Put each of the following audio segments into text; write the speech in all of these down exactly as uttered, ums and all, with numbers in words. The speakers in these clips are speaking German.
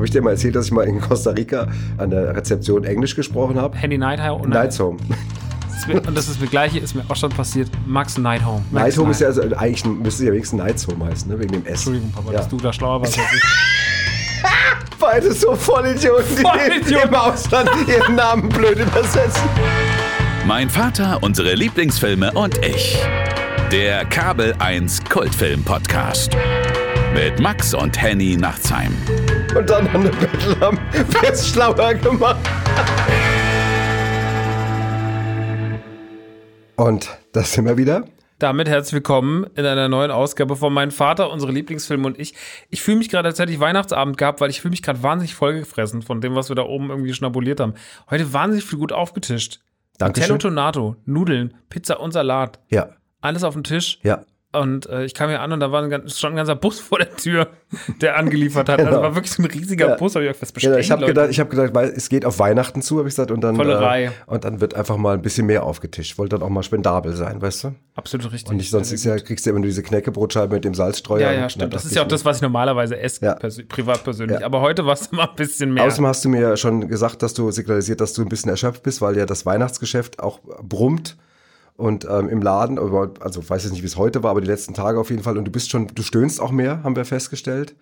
Habe ich dir mal erzählt, dass ich mal in Costa Rica an der Rezeption Englisch gesprochen habe? Handy Night Home. Night Home. Und das ist das Gleiche, ist mir auch schon passiert. Max Night Home. Max Night Home Night. Ist ja, also eigentlich müsste es ja wenigstens Night Home heißen, ne? Wegen dem S. Entschuldigung, Papa, ja. Dass du da schlauer warst als ich. Beide so Vollidioten, die Vollidioten. Im Ausland ihren Namen blöd übersetzen. Mein Vater, unsere Lieblingsfilme und ich. Der Kabel eins Kultfilm-Podcast. Mit Max und Henny Nachtsheim. Und dann an der Bettlamm wird's schlauer gemacht. Und das sind wir wieder. Damit herzlich willkommen in einer neuen Ausgabe von Mein Vater, unsere Lieblingsfilme und ich. Ich fühle mich gerade, als hätte ich Weihnachtsabend gehabt, weil ich fühle mich gerade wahnsinnig vollgefressen von dem, was wir da oben irgendwie schnabuliert haben. Heute wahnsinnig viel gut aufgetischt. Dankeschön. Tellotonato, Nudeln, Pizza und Salat. Ja. Alles auf dem Tisch. Ja. Und äh, ich kam hier an und da war ein, schon ein ganzer Bus vor der Tür, der angeliefert hat. Genau. Also war wirklich so ein riesiger ja. Bus, habe ich euch was bestellt. Genau. Ich habe gedacht, ich hab gedacht weil es geht auf Weihnachten zu, habe ich gesagt. Und dann, äh, und dann wird einfach mal ein bisschen mehr aufgetischt. Wollte dann auch mal spendabel sein, weißt du? Absolut richtig. Und nicht, sonst ist ja, kriegst du ja immer nur diese Knäckebrotscheibe mit dem Salzstreuer. Ja, ja, stimmt. Das ist ja auch das, was ich normalerweise esse, ja. pers- privat persönlich. Ja. Aber heute war es mal ein bisschen mehr. Außerdem hast du mir schon gesagt, dass du signalisiert, dass du ein bisschen erschöpft bist, weil ja das Weihnachtsgeschäft auch brummt. Und ähm, im Laden, also weiß jetzt nicht, wie es heute war, aber die letzten Tage auf jeden Fall. Und du bist schon, du stöhnst auch mehr, haben wir festgestellt.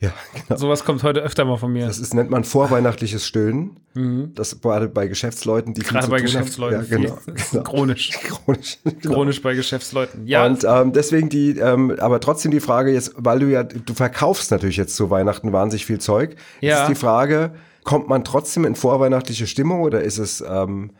Ja, genau. Sowas kommt heute öfter mal von mir. Das ist, nennt man vorweihnachtliches Stöhnen. Mhm. Das gerade bei Geschäftsleuten, die gerade bei Geschäftsleuten. Ja, genau, genau. Chronisch. Chronisch, genau. Chronisch bei Geschäftsleuten. Ja. Und ähm, deswegen die, ähm, aber trotzdem die Frage jetzt, weil du ja, du verkaufst natürlich jetzt zu Weihnachten wahnsinnig viel Zeug. Ja. Ist die Frage, kommt man trotzdem in vorweihnachtliche Stimmung oder ist es ähm,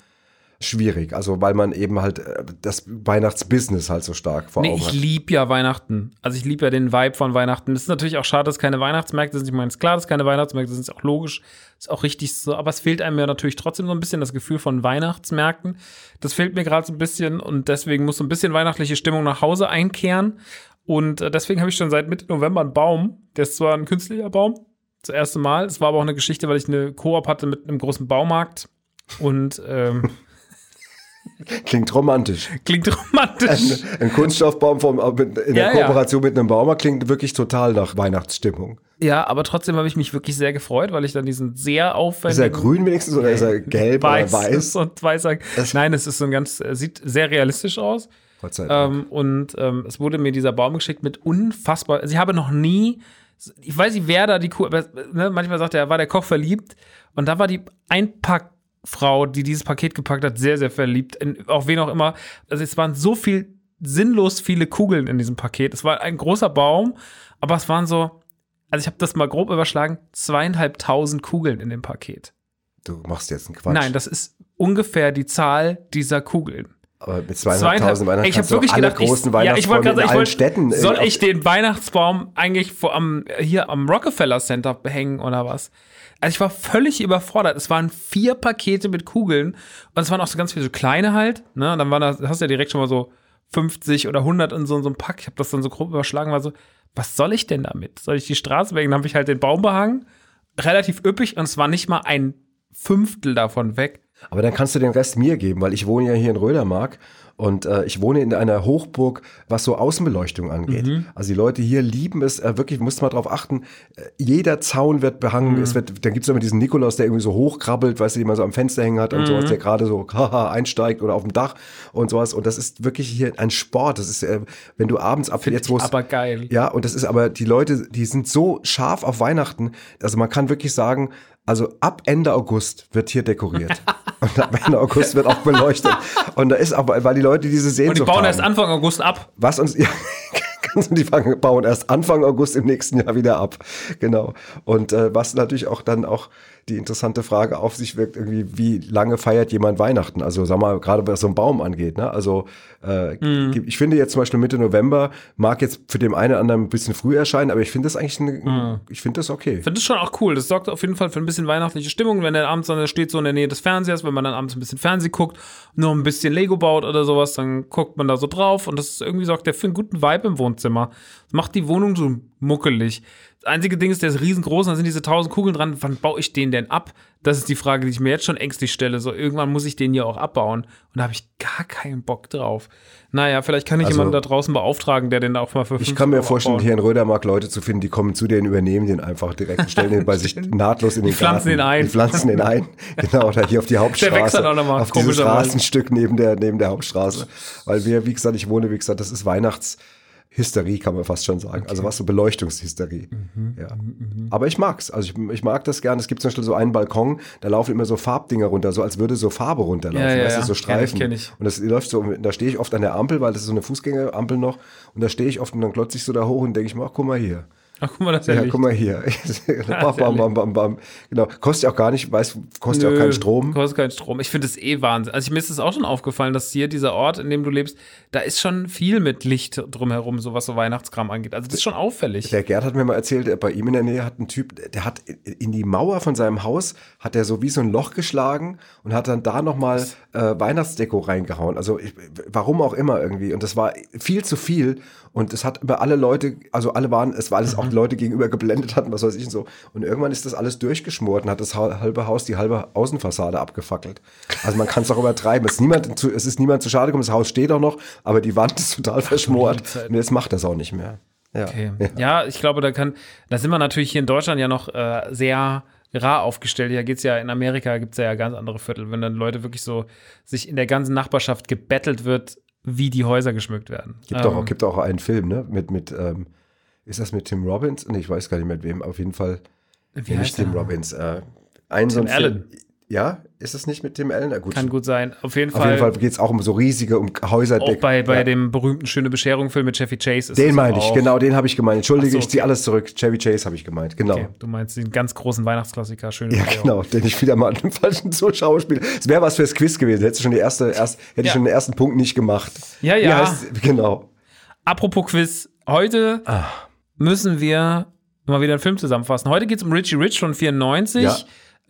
schwierig, also weil man eben halt das Weihnachtsbusiness halt so stark vor nee, Augen hat. Ich liebe ja Weihnachten. Also ich liebe ja den Vibe von Weihnachten. Es ist natürlich auch schade, dass keine Weihnachtsmärkte sind. Ich meine, es ist klar, dass keine Weihnachtsmärkte sind. Das ist auch logisch, ist auch richtig so. Aber es fehlt einem ja natürlich trotzdem so ein bisschen das Gefühl von Weihnachtsmärkten. Das fehlt mir gerade so ein bisschen und deswegen muss so ein bisschen weihnachtliche Stimmung nach Hause einkehren. Und deswegen habe ich schon seit Mitte November einen Baum. Der ist zwar ein künstlicher Baum, das erste Mal. Es war aber auch eine Geschichte, weil ich eine Koop hatte mit einem großen Baumarkt und ähm, klingt romantisch. Klingt romantisch. Ein, ein Kunststoffbaum vom, in der ja, Kooperation ja. mit einem Baumer klingt wirklich total nach Weihnachtsstimmung. Ja, aber trotzdem habe ich mich wirklich sehr gefreut, weil ich dann diesen sehr aufwendigen... Ist er grün wenigstens oder ist er gelb weiß oder weiß? Und weißer, nein, es ist so ein ganz, sieht sehr realistisch aus. Gott sei Dank. Ähm, und ähm, es wurde mir dieser Baum geschickt mit unfassbar... Also ich habe noch nie... Ich weiß nicht, wer da die... Kuh, aber, ne, manchmal sagt er, war der Koch verliebt. Und da war die Einpack... Frau, die dieses Paket gepackt hat, sehr, sehr verliebt. In, auch wen auch immer. Also es waren so viel sinnlos viele Kugeln in diesem Paket. Es war ein großer Baum, aber es waren so, also ich habe das mal grob überschlagen, zweieinhalbtausend Kugeln in dem Paket. Du machst jetzt einen Quatsch. Nein, das ist ungefähr die Zahl dieser Kugeln. Aber mit zweieinhalbtausend Weihnachten kannst du alle großen Weihnachtsbäume in allen Städten. Soll ich den Weihnachtsbaum eigentlich vor, am, hier am Rockefeller Center hängen oder was? Also ich war völlig überfordert. Es waren vier Pakete mit Kugeln und es waren auch so ganz viele so kleine halt. Ne? Und dann waren da, hast du ja direkt schon mal so fünfzig oder hundert in so, in so einem Pack. Ich habe das dann so grob überschlagen, war so, was soll ich denn damit? Soll ich die Straße weg? Dann habe ich halt den Baum behangen, relativ üppig und es war nicht mal ein Fünftel davon weg. Aber dann kannst du den Rest mir geben, weil ich wohne ja hier in Rödermark und äh, ich wohne in einer Hochburg, was so Außenbeleuchtung angeht. Mhm. Also die Leute hier lieben es, äh, wirklich, musst mal drauf achten, äh, jeder Zaun wird behangen, mhm. es wird, dann gibt es immer diesen Nikolaus, der irgendwie so hochkrabbelt, weißt du, den man so am Fenster hängen hat und mhm. sowas, der gerade so haha, einsteigt oder auf dem Dach und sowas und das ist wirklich hier ein Sport, das ist, äh, wenn du abends ab Find jetzt, wo es... aber geil. Ja, und das ist aber, die Leute, die sind so scharf auf Weihnachten, also man kann wirklich sagen, also ab Ende August wird hier dekoriert. Und ab Ende August wird auch beleuchtet. Und da ist aber, weil die Leute diese Sehnsucht haben. Und die bauen erst Anfang August ab. Was uns, ja, ganz und die bauen erst Anfang August im nächsten Jahr wieder ab. Genau. Und äh, was natürlich auch dann auch die interessante Frage auf sich wirkt, irgendwie, wie lange feiert jemand Weihnachten? Also sag mal, gerade was so einen Baum angeht. Ne? Also äh, mm. ich finde jetzt zum Beispiel Mitte November mag jetzt für den einen oder anderen ein bisschen früh erscheinen, aber ich finde das eigentlich, ne, mm. ich finde das okay. Ich finde das schon auch cool. Das sorgt auf jeden Fall für ein bisschen weihnachtliche Stimmung, wenn der abends dann steht so in der Nähe des Fernsehers, wenn man dann abends ein bisschen Fernseh guckt, nur ein bisschen Lego baut oder sowas, dann guckt man da so drauf und das irgendwie sorgt der für einen guten Vibe im Wohnzimmer. Das macht die Wohnung so muckelig. einzige Ding ist, der ist riesengroß und da sind diese tausend Kugeln dran. Wann baue ich den denn ab? Das ist die Frage, die ich mir jetzt schon ängstlich stelle. So, irgendwann muss ich den hier auch abbauen. Und da habe ich gar keinen Bock drauf. Naja, vielleicht kann ich also, jemanden da draußen beauftragen, der den da auch mal für fünf Euro. Ich kann mir vorstellen, hier in Rödermark Leute zu finden, die kommen zu dir und übernehmen den einfach direkt, stellen den bei sich nahtlos in den die Garten. Die pflanzen den ein. Die pflanzen den ein. Genau, oder hier auf die Hauptstraße. Der wächst dann auch nochmal. Auf dieses Straßenstück neben der, neben der Hauptstraße. Weil wir, wie gesagt, ich wohne, wie gesagt, das ist Weihnachts- Hysterie, kann man fast schon sagen. Okay. Also was so Beleuchtungshysterie. Mhm, ja. m-m. Aber ich mag's. Also ich, ich mag das gern. Es gibt zum Beispiel so einen Balkon, da laufen immer so Farbdinger runter, so als würde so Farbe runterlaufen. Ja, ja, das ja. Ist so Streifen. Kenn ich, kenn ich. Und das läuft so, da stehe ich oft an der Ampel, weil das ist so eine Fußgängerampel noch. Und da stehe ich oft und dann glotze ich so da hoch und denke ich mir, ach, guck mal hier. Ach, guck mal, das ist ja, ja guck mal hier. bam, bam, bam, bam, bam. Genau. Kostet ja auch gar nicht, weiß, kostet ja auch keinen Strom. Kostet keinen Strom. Ich finde es eh Wahnsinn. Also ich, mir ist es auch schon aufgefallen, dass hier dieser Ort, in dem du lebst, da ist schon viel mit Licht drumherum, so was so Weihnachtskram angeht. Also das ist schon auffällig. Der Gerd hat mir mal erzählt, bei ihm in der Nähe hat ein Typ, der hat in die Mauer von seinem Haus, hat er so wie so ein Loch geschlagen und hat dann da nochmal äh, Weihnachtsdeko reingehauen. Also ich, warum auch immer irgendwie. Und das war viel zu viel. Und es hat über alle Leute, also alle waren, es war alles auch Leute gegenüber geblendet hatten, was weiß ich und so. Und irgendwann ist das alles durchgeschmort und hat das halbe Haus, die halbe Außenfassade abgefackelt. Also man kann es auch übertreiben. Es ist niemand zu, es ist niemand zu Schade gekommen, das Haus steht auch noch, aber die Wand ist total verschmort. Und jetzt macht das auch nicht mehr. Ja, okay. Ja. Ja, ich glaube, da kann, da sind wir natürlich hier in Deutschland ja noch äh, sehr rar aufgestellt. Hier geht's ja, in Amerika gibt es ja, ja ganz andere Viertel, wenn dann Leute wirklich so sich in der ganzen Nachbarschaft gebettelt wird, wie die Häuser geschmückt werden. Gibt ähm, auch, gibt auch einen Film, ne? Mit, mit, ähm, ist das mit Tim Robbins? Nee, ich weiß gar nicht mit wem, auf jeden Fall wie nicht Tim Robbins. Äh, ein Tim so ein Allen. Film. Ja, ist das nicht mit Tim Allen? Na gut. Kann gut sein. Auf jeden Fall, auf jeden Fall geht es auch um so riesige um Häuserdecken. Auch bei, bei ja. dem berühmten Schöne Bescherung-Film mit Chevy Chase. Ist den meine ich, genau, den habe ich gemeint. Entschuldige, so, okay. Ich ziehe alles zurück. Chevy Chase habe ich gemeint, genau. Okay. Du meinst den ganz großen Weihnachtsklassiker Schöne Bescherung. Ja, genau, den ich wieder mal an den falschen Zuschauer spiele. Es wäre was fürs Quiz gewesen. Hättest du schon die erste, erst, hätte ja. ich schon den ersten Punkt nicht gemacht. Ja, ja. Wie heißt, genau. Apropos Quiz, heute Ach. müssen wir mal wieder einen Film zusammenfassen. Heute geht es um Richie Rich von vierundneunzig ja.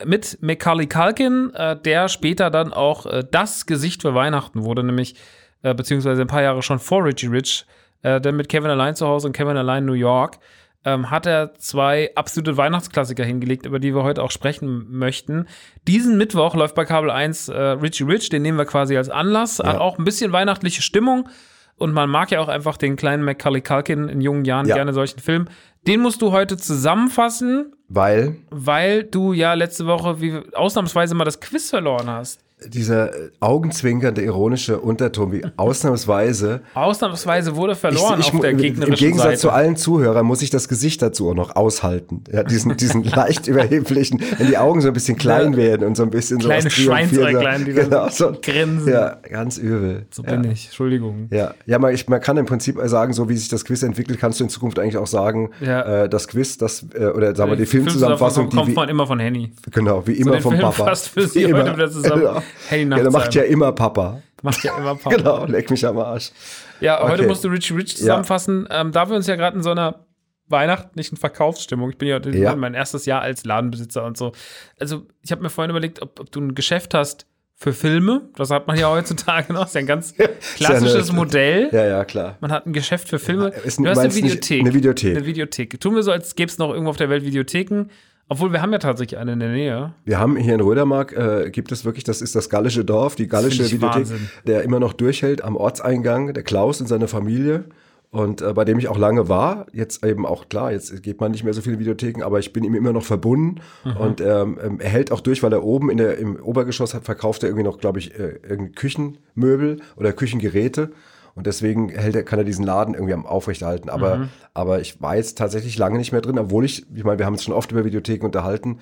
mit Macaulay Culkin, äh, der später dann auch äh, das Gesicht für Weihnachten wurde, nämlich äh, beziehungsweise ein paar Jahre schon vor Richie Rich, äh, denn mit Kevin Allein zu Hause und Kevin Allein New York ähm, hat er zwei absolute Weihnachtsklassiker hingelegt, über die wir heute auch sprechen möchten. Diesen Mittwoch läuft bei Kabel eins äh, Richie Rich, den nehmen wir quasi als Anlass, ja. hat auch ein bisschen weihnachtliche Stimmung. Und man mag ja auch einfach den kleinen Macaulay Culkin in jungen Jahren ja. gerne solchen Film. Den musst du heute zusammenfassen. Weil? Weil du ja letzte Woche wie ausnahmsweise mal das Quiz verloren hast. Dieser augenzwinkernde, ironische Unterton, wie ausnahmsweise. Ausnahmsweise wurde verloren ich, ich, auf der gegnerischen Seite. Im Gegensatz Seite. Zu allen Zuhörern muss ich das Gesicht dazu auch noch aushalten. Ja, diesen, diesen leicht überheblichen, wenn die Augen so ein bisschen klein ja. werden und so ein bisschen kleine so. Kleine Schweinsrecklein, die genau, dann so grinsen. Ja, ganz übel. So bin ja. ich, Entschuldigung. Ja, ja man, ich, man kann im Prinzip sagen, so wie sich das Quiz entwickelt, kannst du in Zukunft eigentlich auch sagen, ja. äh, das Quiz, das, äh, oder sagen wir die Filmzusammenfassung. Die kommt wie, man immer von Henny. Genau, wie immer so vom Film Papa. Fast für Sie heute wieder zusammen. Genau. Hey, ja, der macht ja immer Papa. Macht ja immer Papa. Genau, leck mich am Arsch. Ja, okay. Heute musst du Richie Rich zusammenfassen. Ja. Ähm, da wir uns ja gerade in so einer weihnachtlichen Verkaufsstimmung, ich bin ja, ja. mein erstes Jahr als Ladenbesitzer und so. Also, ich habe mir vorhin überlegt, ob, ob du ein Geschäft hast für Filme. Das hat man ja heutzutage noch. Das ist ja ein ganz klassisches ja, ne, Modell. Ja, ja, klar. Man hat ein Geschäft für Filme. Ja, ist, du hast eine Videothek. Eine Videothek. Eine Videothek. Tun wir so, als gäbe es noch irgendwo auf der Welt Videotheken. Obwohl, wir haben ja tatsächlich eine in der Nähe. Wir haben hier in Rödermark, äh, gibt es wirklich, das ist das gallische Dorf, die gallische Videothek, Wahnsinn. Der immer noch durchhält am Ortseingang, der Klaus und seine Familie. Und äh, bei dem ich auch lange war, jetzt eben auch, klar, jetzt geht man nicht mehr so viele Videotheken, aber ich bin ihm immer noch verbunden. Mhm. Und ähm, er hält auch durch, weil er oben in der, im Obergeschoss hat, verkauft er irgendwie noch, glaube ich, äh, irgendwie Küchenmöbel oder Küchengeräte. Und deswegen hält er, kann er diesen Laden irgendwie am aufrechterhalten. Aber, mhm. aber ich war jetzt tatsächlich lange nicht mehr drin, obwohl ich, ich meine, wir haben uns schon oft über Videotheken unterhalten,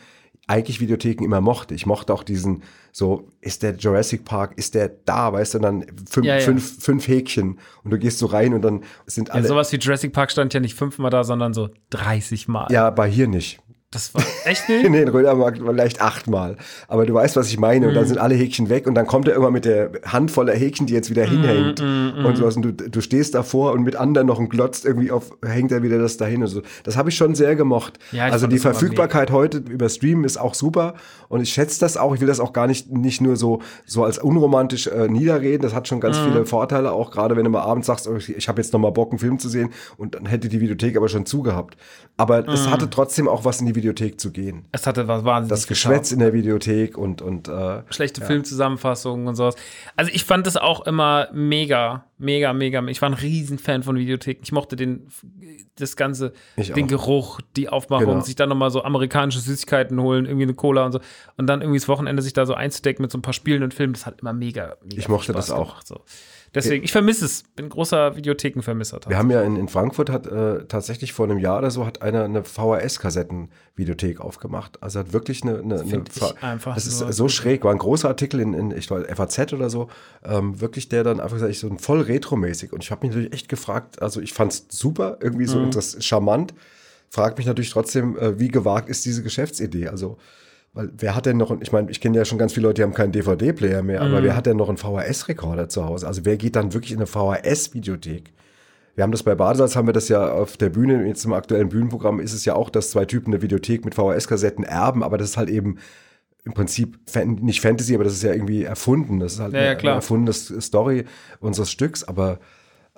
eigentlich Videotheken immer mochte. Ich mochte auch diesen, so, ist der Jurassic Park, ist der da, weißt du, dann fünf, ja, ja. fünf, fünf Häkchen und du gehst so rein und dann sind alle. Ja, sowas wie Jurassic Park stand ja nicht fünfmal da, sondern so dreißig Mal. Ja, war hier nicht. Das war echt nicht? Nee, Rödermarkt vielleicht achtmal. Aber du weißt, was ich meine. Und mm. dann sind alle Häkchen weg. Und dann kommt er immer mit der Hand voller Häkchen, die jetzt wieder mm, hinhängt. Mm, mm. Und sowas. Und du, du stehst davor und mit anderen noch ein Glotzt irgendwie auf, hängt er wieder das dahin. Und so. Das habe ich schon sehr gemocht. Ja, also die Verfügbarkeit heute über Streamen ist auch super. Und ich schätze das auch. Ich will das auch gar nicht, nicht nur so, so als unromantisch äh, niederreden. Das hat schon ganz mm. viele Vorteile auch. Gerade wenn du mal abends sagst, oh, ich habe jetzt noch mal Bock, einen Film zu sehen. Und dann hätte die Videothek aber schon zugehabt. Aber mm. es hatte trotzdem auch was in die Videothek zu gehen. Es hatte was wahnsinnig. Das Geschwätz in der Videothek und und äh, schlechte ja. Filmzusammenfassungen und sowas. Also ich fand das auch immer mega, mega, mega. Ich war ein Riesenfan von Videotheken. Ich mochte den das ganze, ich den auch. Geruch, die Aufmachung, genau. sich dann nochmal so amerikanische Süßigkeiten holen, irgendwie eine Cola und so und dann irgendwie das Wochenende sich da so einzudecken mit so ein paar Spielen und Filmen. Das hat immer mega, mega ich mochte Spaß das auch. Gemacht, so. Deswegen, ich vermisse es. Bin großer Videothekenvermisser. Wir haben ja in, in Frankfurt, hat äh, tatsächlich vor einem Jahr oder so, hat einer eine V H S-Kassetten-Videothek aufgemacht. Also hat wirklich eine... eine, das eine Ver- einfach das ist so, so schräg. War ein großer Artikel in, in ich glaube, F A Z oder so. Ähm, wirklich der dann einfach gesagt, ich so voll retromäßig. Und ich habe mich natürlich echt gefragt, also ich fand es super, irgendwie so mhm. interessant, charmant. Frag mich natürlich trotzdem, äh, wie gewagt ist diese Geschäftsidee? Also... Weil wer hat denn noch, ich meine, ich kenne ja schon ganz viele Leute, die haben keinen D V D-Player mehr, aber mm. wer hat denn noch einen V H S-Rekorder zu Hause? Also wer geht dann wirklich in eine V H S-Videothek? Wir haben das bei Badesalz, haben wir das ja auf der Bühne, jetzt im aktuellen Bühnenprogramm ist es ja auch, dass zwei Typen eine Videothek mit V H S-Kassetten erben, aber das ist halt eben im Prinzip fan, nicht Fantasy, aber das ist ja irgendwie erfunden. Das ist halt ja, ja, eine erfundene Story unseres Stücks, aber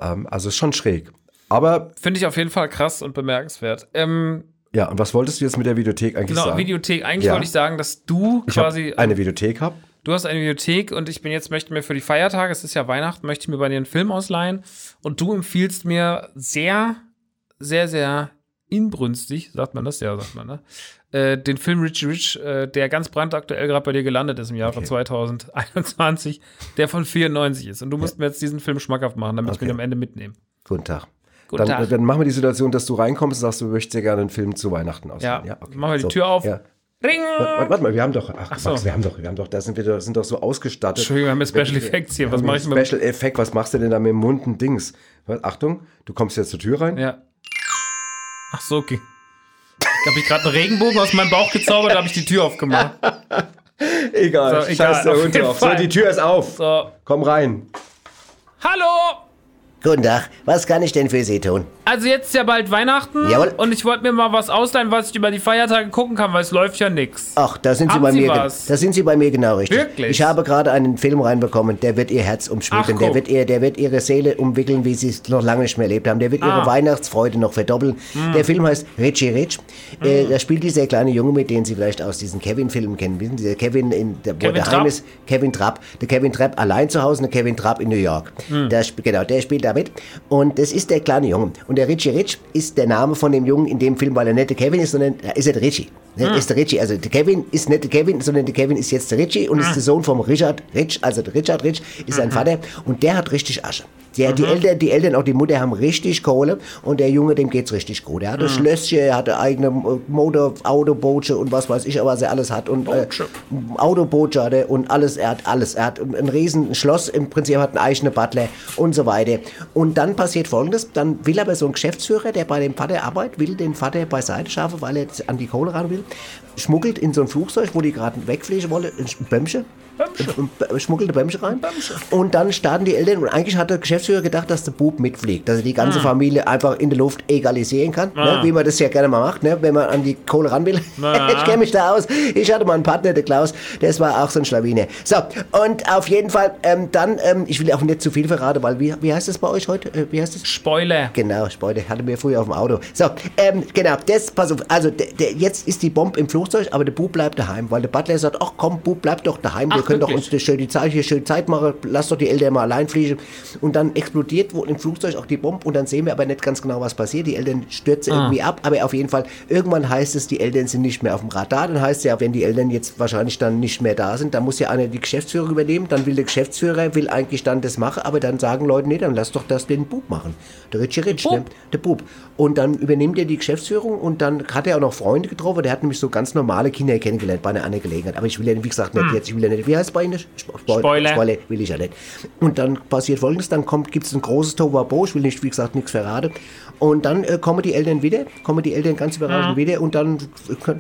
ähm, also ist schon schräg. Aber finde ich auf jeden Fall krass und bemerkenswert. Ähm Ja, und was wolltest du jetzt mit der Videothek eigentlich genau, sagen? Genau, Videothek. Eigentlich ja. wollte ich sagen, dass du ich quasi hab eine Videothek hab. Du hast eine Videothek und ich bin jetzt, möchte mir für die Feiertage, es ist ja Weihnachten, möchte ich mir bei dir einen Film ausleihen. Und du empfiehlst mir sehr, sehr, sehr inbrünstig, sagt man das? Ja, sagt man, ne? Äh, den Film Richie Rich, äh, der ganz brandaktuell gerade bei dir gelandet ist im Jahre okay. zwanzig einundzwanzig, der von vierundneunzig ist. Und du ja. musst mir jetzt diesen Film schmackhaft machen, damit okay. ich ihn am Ende mitnehme. Guten Tag. Dann, dann machen wir die Situation, dass du reinkommst und sagst, du möchtest ja gerne einen Film zu Weihnachten aussehen. Ja, ja okay. machen wir die so. Tür auf. Ja. Ring! Warte, warte mal, wir haben doch, ach, ach so. Max, wir haben doch, wir haben doch, da sind wir sind doch so ausgestattet. Entschuldigung, wir haben Special Wenn, Effects hier. Was mach ich mit Special Effect, was machst du denn da mit dem Mund und Dings? Warte, Achtung, du kommst jetzt zur Tür rein. Ja. Ach so, okay. Da habe ich gerade einen Regenbogen aus meinem Bauch gezaubert, da habe ich die Tür aufgemacht. Egal, so, scheiß der Hund drauf. So, die Tür ist auf. So. Komm rein. Hallo! Guten Tag, was kann ich denn für Sie tun? Also jetzt ist ja bald Weihnachten. Jawohl. Und ich wollte mir mal was ausleihen, was ich über die Feiertage gucken kann, weil es läuft ja nix. Ach, da sind Sie Haben bei Sie mir, ge- da sind Sie bei mir genau richtig. Wirklich? Ich habe gerade einen Film reinbekommen, der wird Ihr Herz umschmücken, der wird, ihr, der wird Ihre Seele umwickeln, wie Sie es noch lange nicht mehr erlebt haben, der wird ah. Ihre Weihnachtsfreude noch verdoppeln. Mm. Der Film heißt Richie Rich, mm. äh, da spielt dieser kleine Junge, mit den Sie vielleicht aus diesen Kevin-Filmen kennen, wissen Sie, der Kevin, in, der, Kevin wo daheim Trapp? ist, Kevin Trapp, der Kevin Trapp allein zu Hause, der Kevin Trapp in New York. Mm. Der, genau, der spielt da mit. Und das ist der kleine Junge. Und der Richie Rich ist der Name von dem Jungen in dem Film, weil er nicht der Kevin ist, sondern er ist der Richie. Er ah. ist der Richie. Also der Kevin ist nicht der Kevin, sondern der Kevin ist jetzt der Richie und ah. ist der Sohn vom Richard Rich. Also der Richard Rich ist sein mhm. Vater und der hat richtig Asche. Der, mhm. die, Eltern, die Eltern, auch die Mutter, haben richtig Kohle und der Junge, dem geht's richtig gut. Er hatte mhm. Schlösschen, er hatte eigene Motor, Autoboote und was weiß ich, was er alles hat. Und äh, Autoboote hat er und alles, er hat alles. Er hat ein riesen Schloss, im Prinzip hat einen eigenen Butler und so weiter. Und dann passiert Folgendes, dann will aber so ein Geschäftsführer, der bei dem Vater arbeitet, will den Vater beiseite schaffen, weil er an die Kohle ran will, schmuggelt in so ein Flugzeug, wo die gerade wegfliegen wollen, ein Bömmchen. Schmuggelte Bämsche rein. Bämsche. Und dann starten die Eltern. Und eigentlich hat der Geschäftsführer gedacht, dass der Bub mitfliegt. Dass er die ganze ah. Familie einfach in der Luft egalisieren kann. Ah. Ne, wie man das ja gerne mal macht, ne, wenn man an die Kohle ran will. Ah. Ich kenne mich da aus. Ich hatte mal einen Partner, der Klaus. Das war auch so ein Schlawiner. So, und auf jeden Fall ähm, dann, ähm, ich will auch nicht zu viel verraten, weil wie, wie heißt das bei euch heute? Äh, wie heißt das? Spoiler. Genau, Spoiler. Hatten wir früher auf dem Auto. So, ähm, genau. Das, pass auf. Also, d- d- jetzt ist die Bombe im Flugzeug, aber der Bub bleibt daheim. Weil der Butler sagt, ach komm, Bub, bleib doch daheim. Ach. Wir können Wirklich? Doch uns schön die Zeit, hier schön Zeit machen, lass doch die Eltern mal allein fliegen. Und dann explodiert wohl im Flugzeug auch die Bombe und dann sehen wir aber nicht ganz genau, was passiert. Die Eltern stürzen ah. irgendwie ab, aber auf jeden Fall, irgendwann heißt es, die Eltern sind nicht mehr auf dem Radar. Dann heißt es ja, wenn die Eltern jetzt wahrscheinlich dann nicht mehr da sind, dann muss ja einer die Geschäftsführung übernehmen. Dann will der Geschäftsführer, will eigentlich dann das machen, aber dann sagen Leute, nee, dann lass doch das den Bub machen. Der Richie Rich, Bub. Ne? Der Bub. Und dann übernimmt er die Geschäftsführung und dann hat er auch noch Freunde getroffen. Der hat nämlich so ganz normale Kinder kennengelernt bei einer anderen Gelegenheit. Aber ich will ja, wie gesagt, nicht hm. jetzt, ich will ja nicht, wir wie heißt es bei Ihnen? Spoiler. Spoiler. Spoiler will ich ja nicht. Und dann passiert Folgendes, dann gibt es ein großes Tohuwabohu, ich will nicht, wie gesagt, nichts verraten. Und dann äh, kommen die Eltern wieder, kommen die Eltern ganz überraschend mhm. wieder und dann,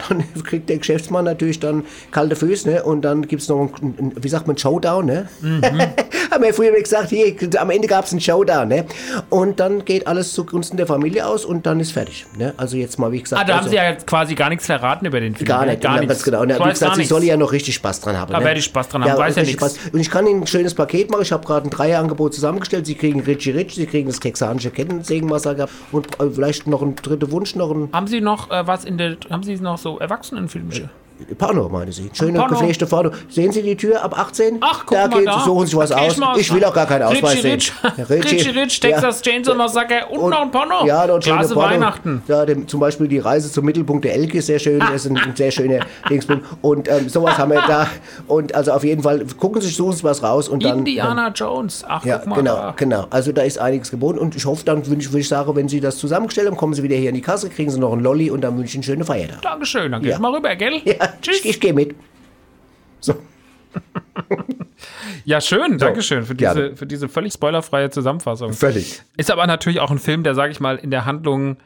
dann kriegt der Geschäftsmann natürlich dann kalte Füße, ne? Und dann gibt es noch einen, wie sagt man, Showdown, ne? Mhm. Haben wir früher gesagt, hier, am Ende gab es einen Showdown, ne? Und dann geht alles zugunsten der Familie aus und dann ist fertig, ne? Also jetzt mal, wie gesagt... Ah, da also, haben Sie ja jetzt quasi gar nichts verraten über den Film. Gar nicht, gar nichts. Genau. Und ich wie gesagt, ich soll ja noch richtig Spaß dran haben. Da ne? werde ich Spaß dran haben, ja, weiß ja nichts. Spaß. Und ich kann Ihnen ein schönes Paket machen, ich habe gerade ein Dreierangebot zusammengestellt, Sie kriegen Richie Rich, Sie kriegen das texanische Kettensägenmassaker und vielleicht noch einen dritten Wunsch, noch ein... Haben Sie noch äh, was in der... Haben Sie noch so Erwachsenenfilmchen? Ja. Porno, meine Sie. Schöne, gepflegte Porno. Sehen Sie die Tür ab achtzehn? Ach, guck da mal geht, da. Suchen Sie was aus. Ich, aus. ich will auch gar keinen Ausweis Richie sehen. Richie Rich, Rich, Texas ja. Chainsaw Massacre und, und noch ein Porno. Ja, dort Klasse Porno. Weihnachten. Ja, dem, zum Beispiel die Reise zum Mittelpunkt der Elke ist sehr schön. Das ist ein, ein sehr schöner Dingspunkt. Und ähm, sowas haben wir da. Und also auf jeden Fall gucken Sie, suchen Sie was raus. Und dann, Indiana dann, Jones. Ach, ja, guck mal genau, da. Genau. Also da ist einiges geboten. Und ich hoffe, dann würde ich, ich sagen, wenn Sie das zusammengestellt haben, kommen Sie wieder hier in die Kasse, kriegen Sie noch einen Lolli und dann wünsche ich Ihnen schöne Feiertage. Dankeschön, dann geh ich mal rüber, gell? Ja. Tschüss. Ich, ich gehe mit. So. Ja, schön. So, Dankeschön für diese, für diese völlig spoilerfreie Zusammenfassung. Völlig. Ist aber natürlich auch ein Film, der, sag ich mal, in der Handlung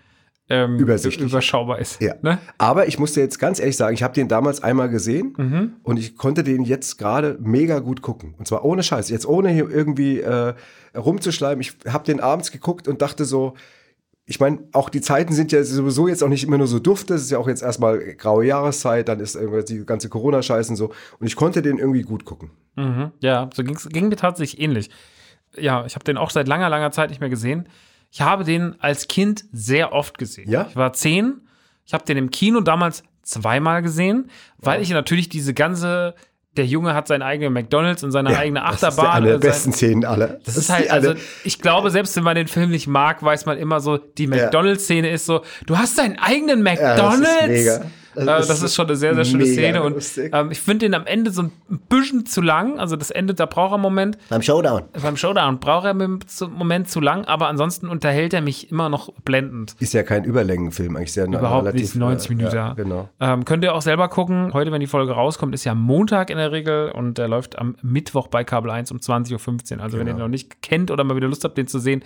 ähm, überschaubar ist. Ja. Ne? Aber ich muss dir jetzt ganz ehrlich sagen, ich habe den damals einmal gesehen mhm. und ich konnte den jetzt gerade mega gut gucken. Und zwar ohne Scheiß. Jetzt ohne hier irgendwie äh, rumzuschleimen. Ich habe den abends geguckt und dachte so, ich meine, auch die Zeiten sind ja sowieso jetzt auch nicht immer nur so dufte. Es ist ja auch jetzt erstmal graue Jahreszeit, dann ist die ganze Corona-Scheiße und so. Und ich konnte den irgendwie gut gucken. Mhm, ja, so ging's, ging mir tatsächlich ähnlich. Ja, ich habe den auch seit langer, langer Zeit nicht mehr gesehen. Ich habe den als Kind sehr oft gesehen. Ja? Ich war zehn. Ich habe den im Kino damals zweimal gesehen, weil wow. ich natürlich diese ganze... Der Junge hat seinen eigenen McDonald's und seine ja, eigene Achterbahn. Das ist der besten Szenen alle. Das ist halt, also ich glaube, selbst wenn man den Film nicht mag, weiß man immer so, die McDonald's-Szene ja. ist so, du hast deinen eigenen McDonald's. Ja, das ist mega. Also das, das ist schon eine sehr, sehr schöne Szene. Und ähm, ich finde den am Ende so ein bisschen zu lang. Also das Ende, da braucht er einen Moment. Beim Showdown. Beim Showdown braucht er einen Moment zu lang, aber ansonsten unterhält er mich immer noch blendend. Ist ja kein Überlängenfilm eigentlich. Sehr Überhaupt relativ, nicht, neunzig Minuten. Ja, genau. ähm, könnt ihr auch selber gucken. Heute, wenn die Folge rauskommt, ist ja Montag in der Regel und der läuft am Mittwoch bei Kabel eins um zwanzig Uhr fünfzehn. Also genau. Wenn ihr den noch nicht kennt oder mal wieder Lust habt, den zu sehen,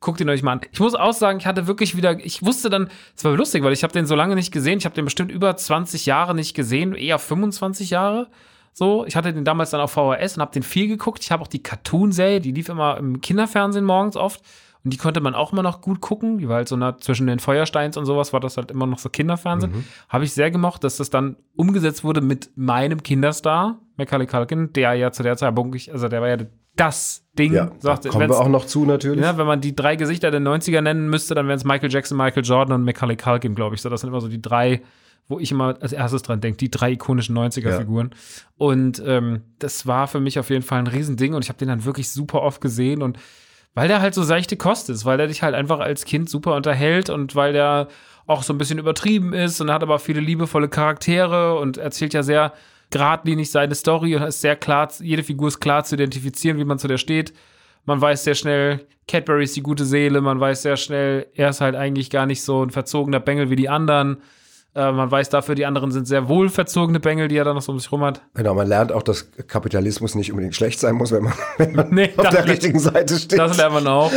guckt ihn euch mal an. Ich muss auch sagen, ich hatte wirklich wieder, ich wusste dann, es war lustig, weil ich habe den so lange nicht gesehen, ich habe den bestimmt über zwanzig Jahre nicht gesehen, eher fünfundzwanzig Jahre so. Ich hatte den damals dann auf V H S und habe den viel geguckt. Ich habe auch die Cartoon-Serie, die lief immer im Kinderfernsehen morgens oft und die konnte man auch immer noch gut gucken. Die war halt so nah zwischen den Feuersteins und sowas, war das halt immer noch so Kinderfernsehen. Mhm. Habe ich sehr gemocht, dass das dann umgesetzt wurde mit meinem Kinderstar, Macaulay Culkin, der ja zu der Zeit, also der war ja das Ding. Ja, sagt, kommen wir auch noch zu, natürlich. Ja, wenn man die drei Gesichter der neunziger nennen müsste, dann wären es Michael Jackson, Michael Jordan und Macaulay Culkin, glaube ich. So, das sind immer so die drei, wo ich immer als erstes dran denke, die drei ikonischen neunziger-Figuren. Ja. Und ähm, das war für mich auf jeden Fall ein Riesending und ich habe den dann wirklich super oft gesehen und weil der halt so seichte Kost ist, weil der dich halt einfach als Kind super unterhält und weil der auch so ein bisschen übertrieben ist und hat aber viele liebevolle Charaktere und erzählt ja sehr geradlinig seine Story und ist sehr klar, jede Figur ist klar zu identifizieren, wie man zu der steht. Man weiß sehr schnell, Cadbury ist die gute Seele, man weiß sehr schnell, er ist halt eigentlich gar nicht so ein verzogener Bengel wie die anderen. Äh, man weiß dafür, die anderen sind sehr wohl verzogene Bengel, die er dann noch so um sich rum hat. Genau, man lernt auch, dass Kapitalismus nicht unbedingt schlecht sein muss, wenn man, wenn man nee, auf der richtigen Seite steht. Das lernt man auch.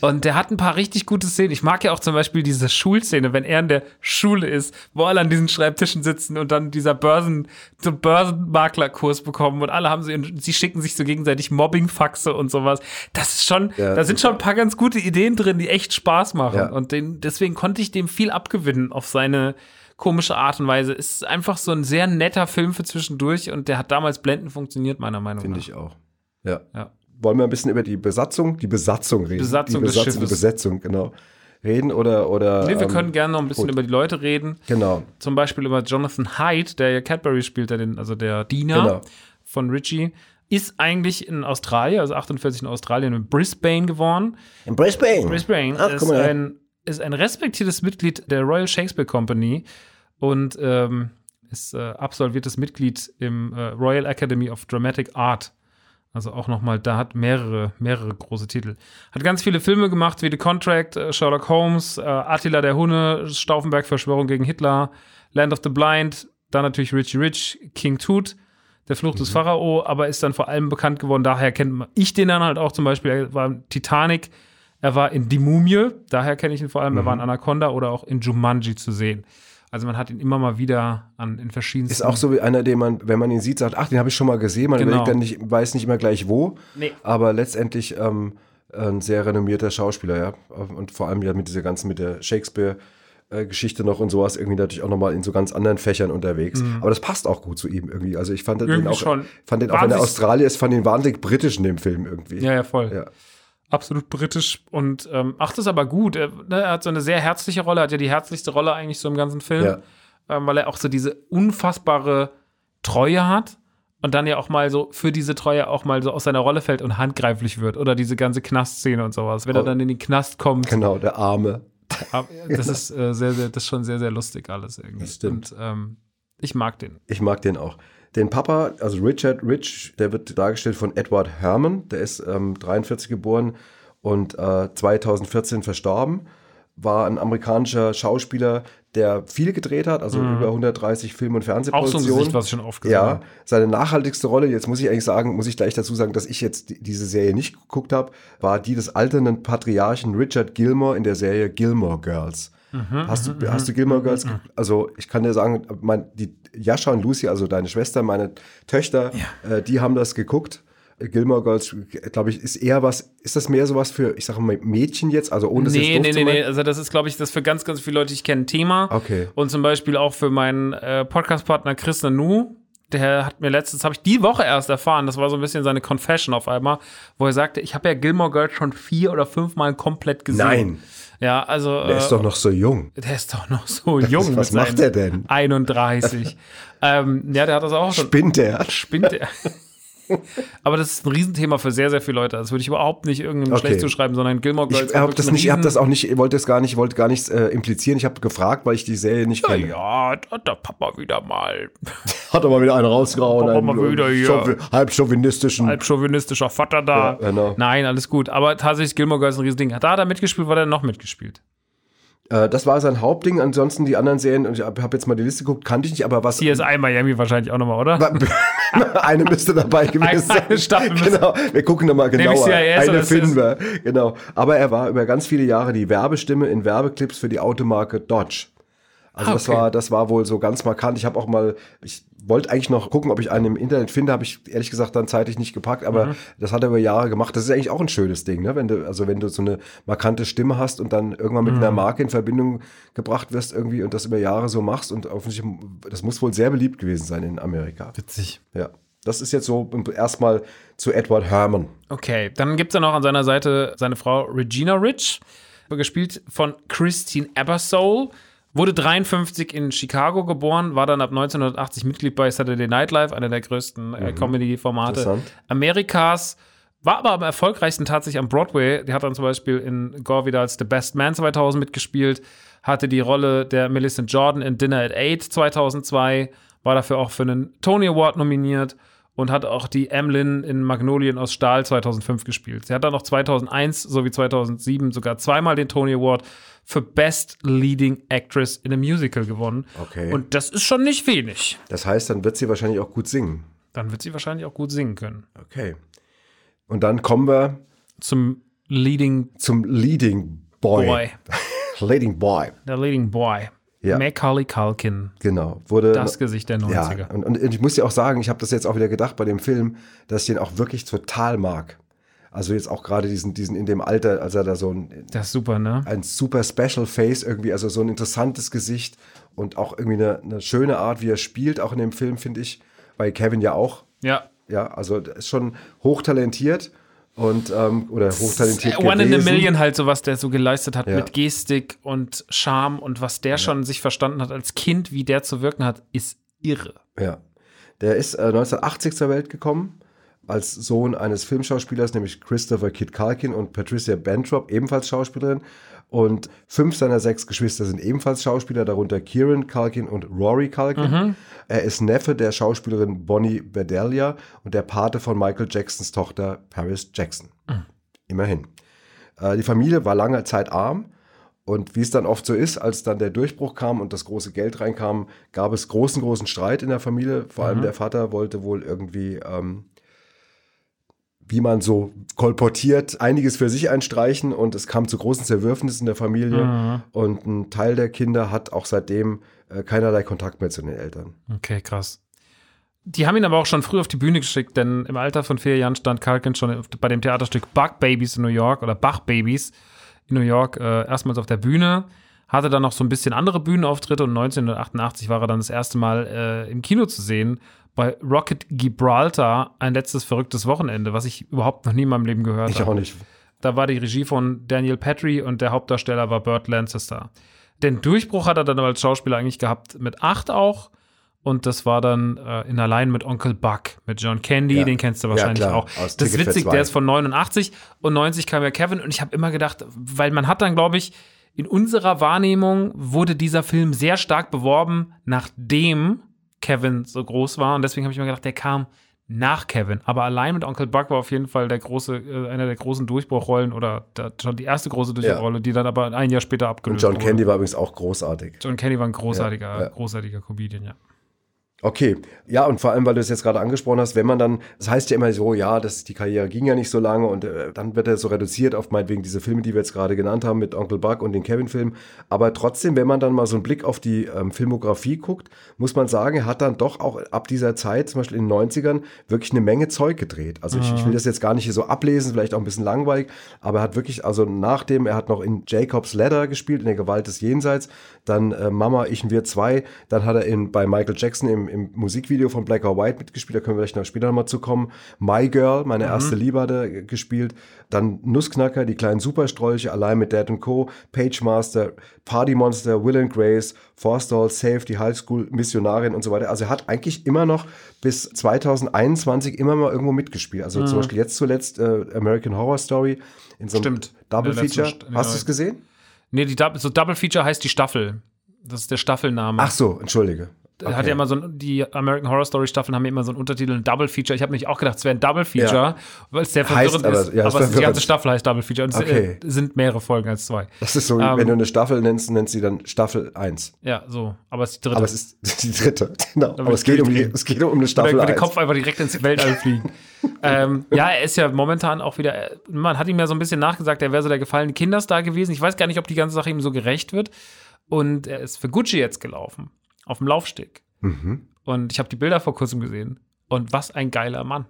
Und der hat ein paar richtig gute Szenen. Ich mag ja auch zum Beispiel diese Schulszene, wenn er in der Schule ist, wo alle an diesen Schreibtischen sitzen und dann dieser Börsen, so Börsenmaklerkurs bekommen und alle haben sie, sie schicken sich so gegenseitig Mobbingfaxe und sowas. Das ist schon, ja, da sind schon ein paar ganz gute Ideen drin, die echt Spaß machen. Ja. Und den, deswegen konnte ich dem viel abgewinnen auf seine komische Art und Weise. Es ist einfach so ein sehr netter Film für zwischendurch und der hat damals blendend funktioniert, meiner Meinung Finde nach. Finde ich auch. Ja. ja. Wollen wir ein bisschen über die Besatzung? Die Besatzung reden. Besatzung die Besatzung, des Schiffes. Die Besetzung, genau. Reden oder. oder nee, wir ähm, können gerne noch ein bisschen gut. über die Leute reden. Genau. Zum Beispiel über Jonathan Hyde, der ja Cadbury spielt, der den, also der Diener genau. von Richie. Ist eigentlich in Australien, also achtundvierzig in Australien, in Brisbane geworden. In Brisbane? In Brisbane. Ach, ist guck mal. ein. ist ein respektiertes Mitglied der Royal Shakespeare Company und ähm, ist äh, absolviertes Mitglied im äh, Royal Academy of Dramatic Art. Also auch nochmal, da hat mehrere, mehrere große Titel. Hat ganz viele Filme gemacht, wie The Contract, äh, Sherlock Holmes, äh, Attila der Hunne, Stauffenberg-Verschwörung gegen Hitler, Land of the Blind, dann natürlich Richie Rich, King Tut, der Fluch mhm. des Pharao, aber ist dann vor allem bekannt geworden. Daher kennt ich den dann halt auch zum Beispiel. Er war in Titanic, er war in Die Mumie, daher kenne ich ihn vor allem. Mhm. Er war in Anaconda oder auch in Jumanji zu sehen. Also man hat ihn immer mal wieder an, in verschiedensten... Ist auch so wie einer, den man, wenn man ihn sieht, sagt, ach, den habe ich schon mal gesehen. Man genau. überlegt dann nicht, weiß nicht mehr gleich wo. Nee. Aber letztendlich ähm, ein sehr renommierter Schauspieler, ja. Und vor allem ja mit dieser ganzen, mit der Shakespeare- Geschichte noch und sowas, irgendwie natürlich auch nochmal in so ganz anderen Fächern unterwegs. Mhm. Aber das passt auch gut zu ihm irgendwie. Also ich fand den irgendwie auch, schon fand den auch wenn er Australier ist, fand den wahnsinnig britisch in dem Film irgendwie. Ja, ja, voll. Ja. Absolut britisch und ähm, ach, das ist aber gut. Er, ne, er hat so eine sehr herzliche Rolle, hat ja die herzlichste Rolle eigentlich so im ganzen Film, ja. ähm, weil er auch so diese unfassbare Treue hat und dann ja auch mal so für diese Treue auch mal so aus seiner Rolle fällt und handgreiflich wird oder diese ganze Knastszene und sowas. Wenn oh. er dann in den Knast kommt. Genau, der Arme. Das ist äh, sehr, sehr, das ist schon sehr, sehr lustig alles irgendwie. Das stimmt. Und, ähm, ich mag den. Ich mag den auch. Den Papa, also Richard Rich, der wird dargestellt von Edward Herrmann. Der ist ähm, dreiundvierzig geboren und äh, zweitausendvierzehn verstorben. War ein amerikanischer Schauspieler, der viel gedreht hat, also mhm. über hundertdreißig Film- und Fernsehproduktionen. Auch so ein Gesicht, was ich schon oft gesehen habe. Ja, seine nachhaltigste Rolle, jetzt muss ich eigentlich sagen, muss ich gleich dazu sagen, dass ich jetzt diese Serie nicht geguckt habe, war die des alternden Patriarchen Richard Gilmore in der Serie Gilmore Girls. Mhm, hast, du, mhm, hast du Gilmore Girls mhm. Also ich kann dir sagen, mein, die Jascha und Lucy, also deine Schwester, meine Töchter, ja. äh, die haben das geguckt. Gilmore Girls, glaube ich, ist eher was, ist das mehr sowas für, ich sage mal, Mädchen jetzt? Also ohne das nee, jetzt nee, nee, nee, also das ist, glaube ich, das für ganz, ganz viele Leute, die ich kenne, ein Thema. Okay. Und zum Beispiel auch für meinen äh, Podcast-Partner Chris Nanu, der hat mir letztens, habe ich die Woche erst erfahren, das war so ein bisschen seine Confession auf einmal, wo er sagte, ich habe ja Gilmore Girls schon vier oder fünfmal komplett gesehen. Nein. Ja, also. Der äh, ist doch noch so jung. Der ist doch noch so jung. Ist, was macht er denn? einunddreißig. ähm, ja, der hat das auch schon. Spinnt der? Spinnt der. Aber das ist ein Riesenthema für sehr, sehr viele Leute. Das würde ich überhaupt nicht irgendeinem okay. schlecht zuschreiben, sondern Gilmore Girls. Ich habe das nicht, ich habe das auch nicht, wollte das gar nicht, wollte gar nichts äh, implizieren. Ich habe gefragt, weil ich die Serie nicht ja, kenne. Ja, hat der Papa wieder mal. Hat er mal wieder einen rausgehauen. Einen, mal wieder hier. Chauvi- halb chauvinistischen. Halb chauvinistischer Vater da. Ja, genau. Nein, alles gut. Aber tatsächlich Gilmore Girls ist ein Riesending. Da hat er mitgespielt, war er noch mitgespielt? Das war sein Hauptding. Ansonsten die anderen Serien, ich habe jetzt mal die Liste geguckt, kannte ich nicht, aber was... C S I Miami wahrscheinlich auch nochmal, oder? Eine müsste dabei gewesen sein. Eine Staffel. Genau, wir gucken da mal genauer. Eine finden wir. Genau. Aber er war über ganz viele Jahre die Werbestimme in Werbeclips für die Automarke Dodge. Also ah, okay. das war, das war wohl so ganz markant. Ich habe auch mal, ich wollte eigentlich noch gucken, ob ich einen im Internet finde, habe ich ehrlich gesagt dann zeitlich nicht gepackt, aber mhm. das hat er über Jahre gemacht. Das ist eigentlich auch ein schönes Ding, ne? Wenn du, also wenn du so eine markante Stimme hast und dann irgendwann mit mhm. einer Marke in Verbindung gebracht wirst irgendwie und das über Jahre so machst und offensichtlich, das muss wohl sehr beliebt gewesen sein in Amerika. Witzig. Ja. Das ist jetzt so erstmal zu Edward Herrmann. Okay, dann gibt's dann noch an seiner Seite seine Frau Regina Rich, gespielt von Christine Ebersole. Wurde dreiundfünfzig in Chicago geboren, war dann ab neunzehnhundertachtzig Mitglied bei Saturday Night Live, einer der größten äh, Comedy-Formate Amerikas. War aber am erfolgreichsten tatsächlich am Broadway. Die hat dann zum Beispiel in Gore Vidals The Best Man zweitausend mitgespielt, hatte die Rolle der Millicent Jordan in Dinner at Eight zweitausendzwei, war dafür auch für einen Tony Award nominiert und hat auch die Emlyn in Magnolien aus Stahl zweitausendfünf gespielt. Sie hat dann noch zweitausendeins sowie zweitausendsieben sogar zweimal den Tony Award für Best Leading Actress in a Musical gewonnen. Okay. Und das ist schon nicht wenig. Das heißt, dann wird sie wahrscheinlich auch gut singen. Dann wird sie wahrscheinlich auch gut singen können. Okay. Und dann kommen wir zum Leading zum Leading Boy. Boy. Leading Boy. Der Leading Boy. Ja. Macaulay Culkin. Genau. Wurde das Gesicht der neunziger. Ja. Und, und ich muss dir auch sagen, ich habe das jetzt auch wieder gedacht bei dem Film, dass ich den auch wirklich total mag. Also jetzt auch gerade diesen, diesen in dem Alter, als er da so ein, das ist super, ne? Ein super Special Face irgendwie, also so ein interessantes Gesicht und auch irgendwie eine, eine schöne Art, wie er spielt, auch in dem Film, finde ich, bei Kevin ja auch. Ja. Ja, also ist schon hochtalentiert und, ähm, oder hochtalentiert One gewesen. In a Million halt so, was der so geleistet hat, ja. Mit Gestik und Charme und was der ja. schon sich verstanden hat als Kind, wie der zu wirken hat, ist irre. Ja, der ist äh, neunzehnhundertachtzig zur Welt gekommen. Als Sohn eines Filmschauspielers, nämlich Christopher Kit Culkin und Patricia Bentrop, ebenfalls Schauspielerin. Und fünf seiner sechs Geschwister sind ebenfalls Schauspieler, darunter Kieran Culkin und Rory Culkin. Mhm. Er ist Neffe der Schauspielerin Bonnie Bedelia und der Pate von Michael Jacksons Tochter Paris Jackson. Mhm. Immerhin. Äh, die Familie war lange Zeit arm. Und wie es dann oft so ist, als dann der Durchbruch kam und das große Geld reinkam, gab es großen, großen Streit in der Familie. Vor allem mhm. der Vater wollte wohl irgendwie, ähm, wie man so kolportiert, einiges für sich einstreichen. Und es kam zu großen Zerwürfnissen in der Familie. Mhm. Und ein Teil der Kinder hat auch seitdem äh, keinerlei Kontakt mehr zu den Eltern. Okay, krass. Die haben ihn aber auch schon früh auf die Bühne geschickt, denn im Alter von vier Jahren stand Culkin schon bei dem Theaterstück Bach Babies in New York oder Bach Babies. in New York äh, erstmals auf der Bühne, hatte dann noch so ein bisschen andere Bühnenauftritte und neunzehnhundertachtundachtzig war er dann das erste Mal äh, im Kino zu sehen bei Rocket Gibraltar, ein letztes verrücktes Wochenende, was ich überhaupt noch nie in meinem Leben gehört habe. Ich auch nicht. Da war die Regie von Daniel Petrie und der Hauptdarsteller war Burt Lancaster. Den Durchbruch hat er dann als Schauspieler eigentlich gehabt, mit acht auch. Und das war dann äh, in Allein mit Onkel Buck, mit John Candy, ja. Den kennst du wahrscheinlich ja, auch. Aus das ist witzig, der ist von neunundachtzig und neunzig kam ja Kevin. Und ich habe immer gedacht, weil man hat dann, glaube ich, in unserer Wahrnehmung wurde dieser Film sehr stark beworben, nachdem Kevin so groß war. Und deswegen habe ich mir gedacht, der kam nach Kevin. Aber Allein mit Onkel Buck war auf jeden Fall der große, äh, einer der großen Durchbruchrollen oder der, schon die erste große Durchbruchrolle, ja. die dann aber ein Jahr später abgelöst wurde. Und John Candy war übrigens auch großartig. John Candy war ein großartiger, ja, ja. großartiger Comedian, ja. Okay, ja, und vor allem, weil du es jetzt gerade angesprochen hast, wenn man dann, das heißt ja immer so, ja, das, die Karriere ging ja nicht so lange und äh, dann wird er so reduziert auf meinetwegen diese Filme, die wir jetzt gerade genannt haben mit Onkel Buck und den Kevin-Film, aber trotzdem, wenn man dann mal so einen Blick auf die ähm, Filmografie guckt, muss man sagen, er hat dann doch auch ab dieser Zeit, zum Beispiel in den neunzigern, wirklich eine Menge Zeug gedreht, also mhm. ich, ich will das jetzt gar nicht hier so ablesen, vielleicht auch ein bisschen langweilig, aber er hat wirklich, also nachdem, er hat noch in Jacob's Ladder gespielt, in der Gewalt des Jenseits, dann äh, Mama, ich und wir zwei, dann hat er in, bei Michael Jackson im im Musikvideo von Black or White mitgespielt, da können wir vielleicht noch später nochmal zu kommen. My Girl, meine mhm. erste Liebe hat er gespielt. Dann Nussknacker, die kleinen Superstrolche, Allein mit Dad und Co., Page Master, Party Monster, Will and Grace, Forstall, Safe, die High School, Missionarin und so weiter. Also er hat eigentlich immer noch bis zweitausendeinundzwanzig immer mal irgendwo mitgespielt. Also mhm. zum Beispiel jetzt zuletzt äh, American Horror Story in so einem Stimmt. Double Feature. St- Hast du es gesehen? Nee, die Dub- so Double Feature heißt die Staffel. Das ist der Staffelname. Ach so, entschuldige. Okay. Hat ja immer so ein, die American Horror Story Staffeln haben ja immer so einen Untertitel, ein Double Feature. Ich habe mich auch gedacht, es wäre ein Double Feature, ja. weil es sehr verwirrend aber, ist. Ja, aber verwirrend. Die ganze Staffel heißt Double Feature und okay. es sind mehrere Folgen als zwei. Das ist so, um, wenn du eine Staffel nennst, nennst du sie dann Staffel eins. Ja, so. Aber es ist die dritte. Aber es ist die dritte, genau. Aber es geht, um die, es geht um eine Staffel eins. Mit dem Kopf einfach direkt ins Weltall fliegen. ähm, ja, er ist ja momentan auch wieder, man hat ihm ja so ein bisschen nachgesagt, er wäre so der gefallene Kinderstar gewesen. Ich weiß gar nicht, ob die ganze Sache ihm so gerecht wird. Und er ist für Gucci jetzt gelaufen. Auf dem Laufsteg. Mhm. Und ich habe die Bilder vor kurzem gesehen. Und was ein geiler Mann.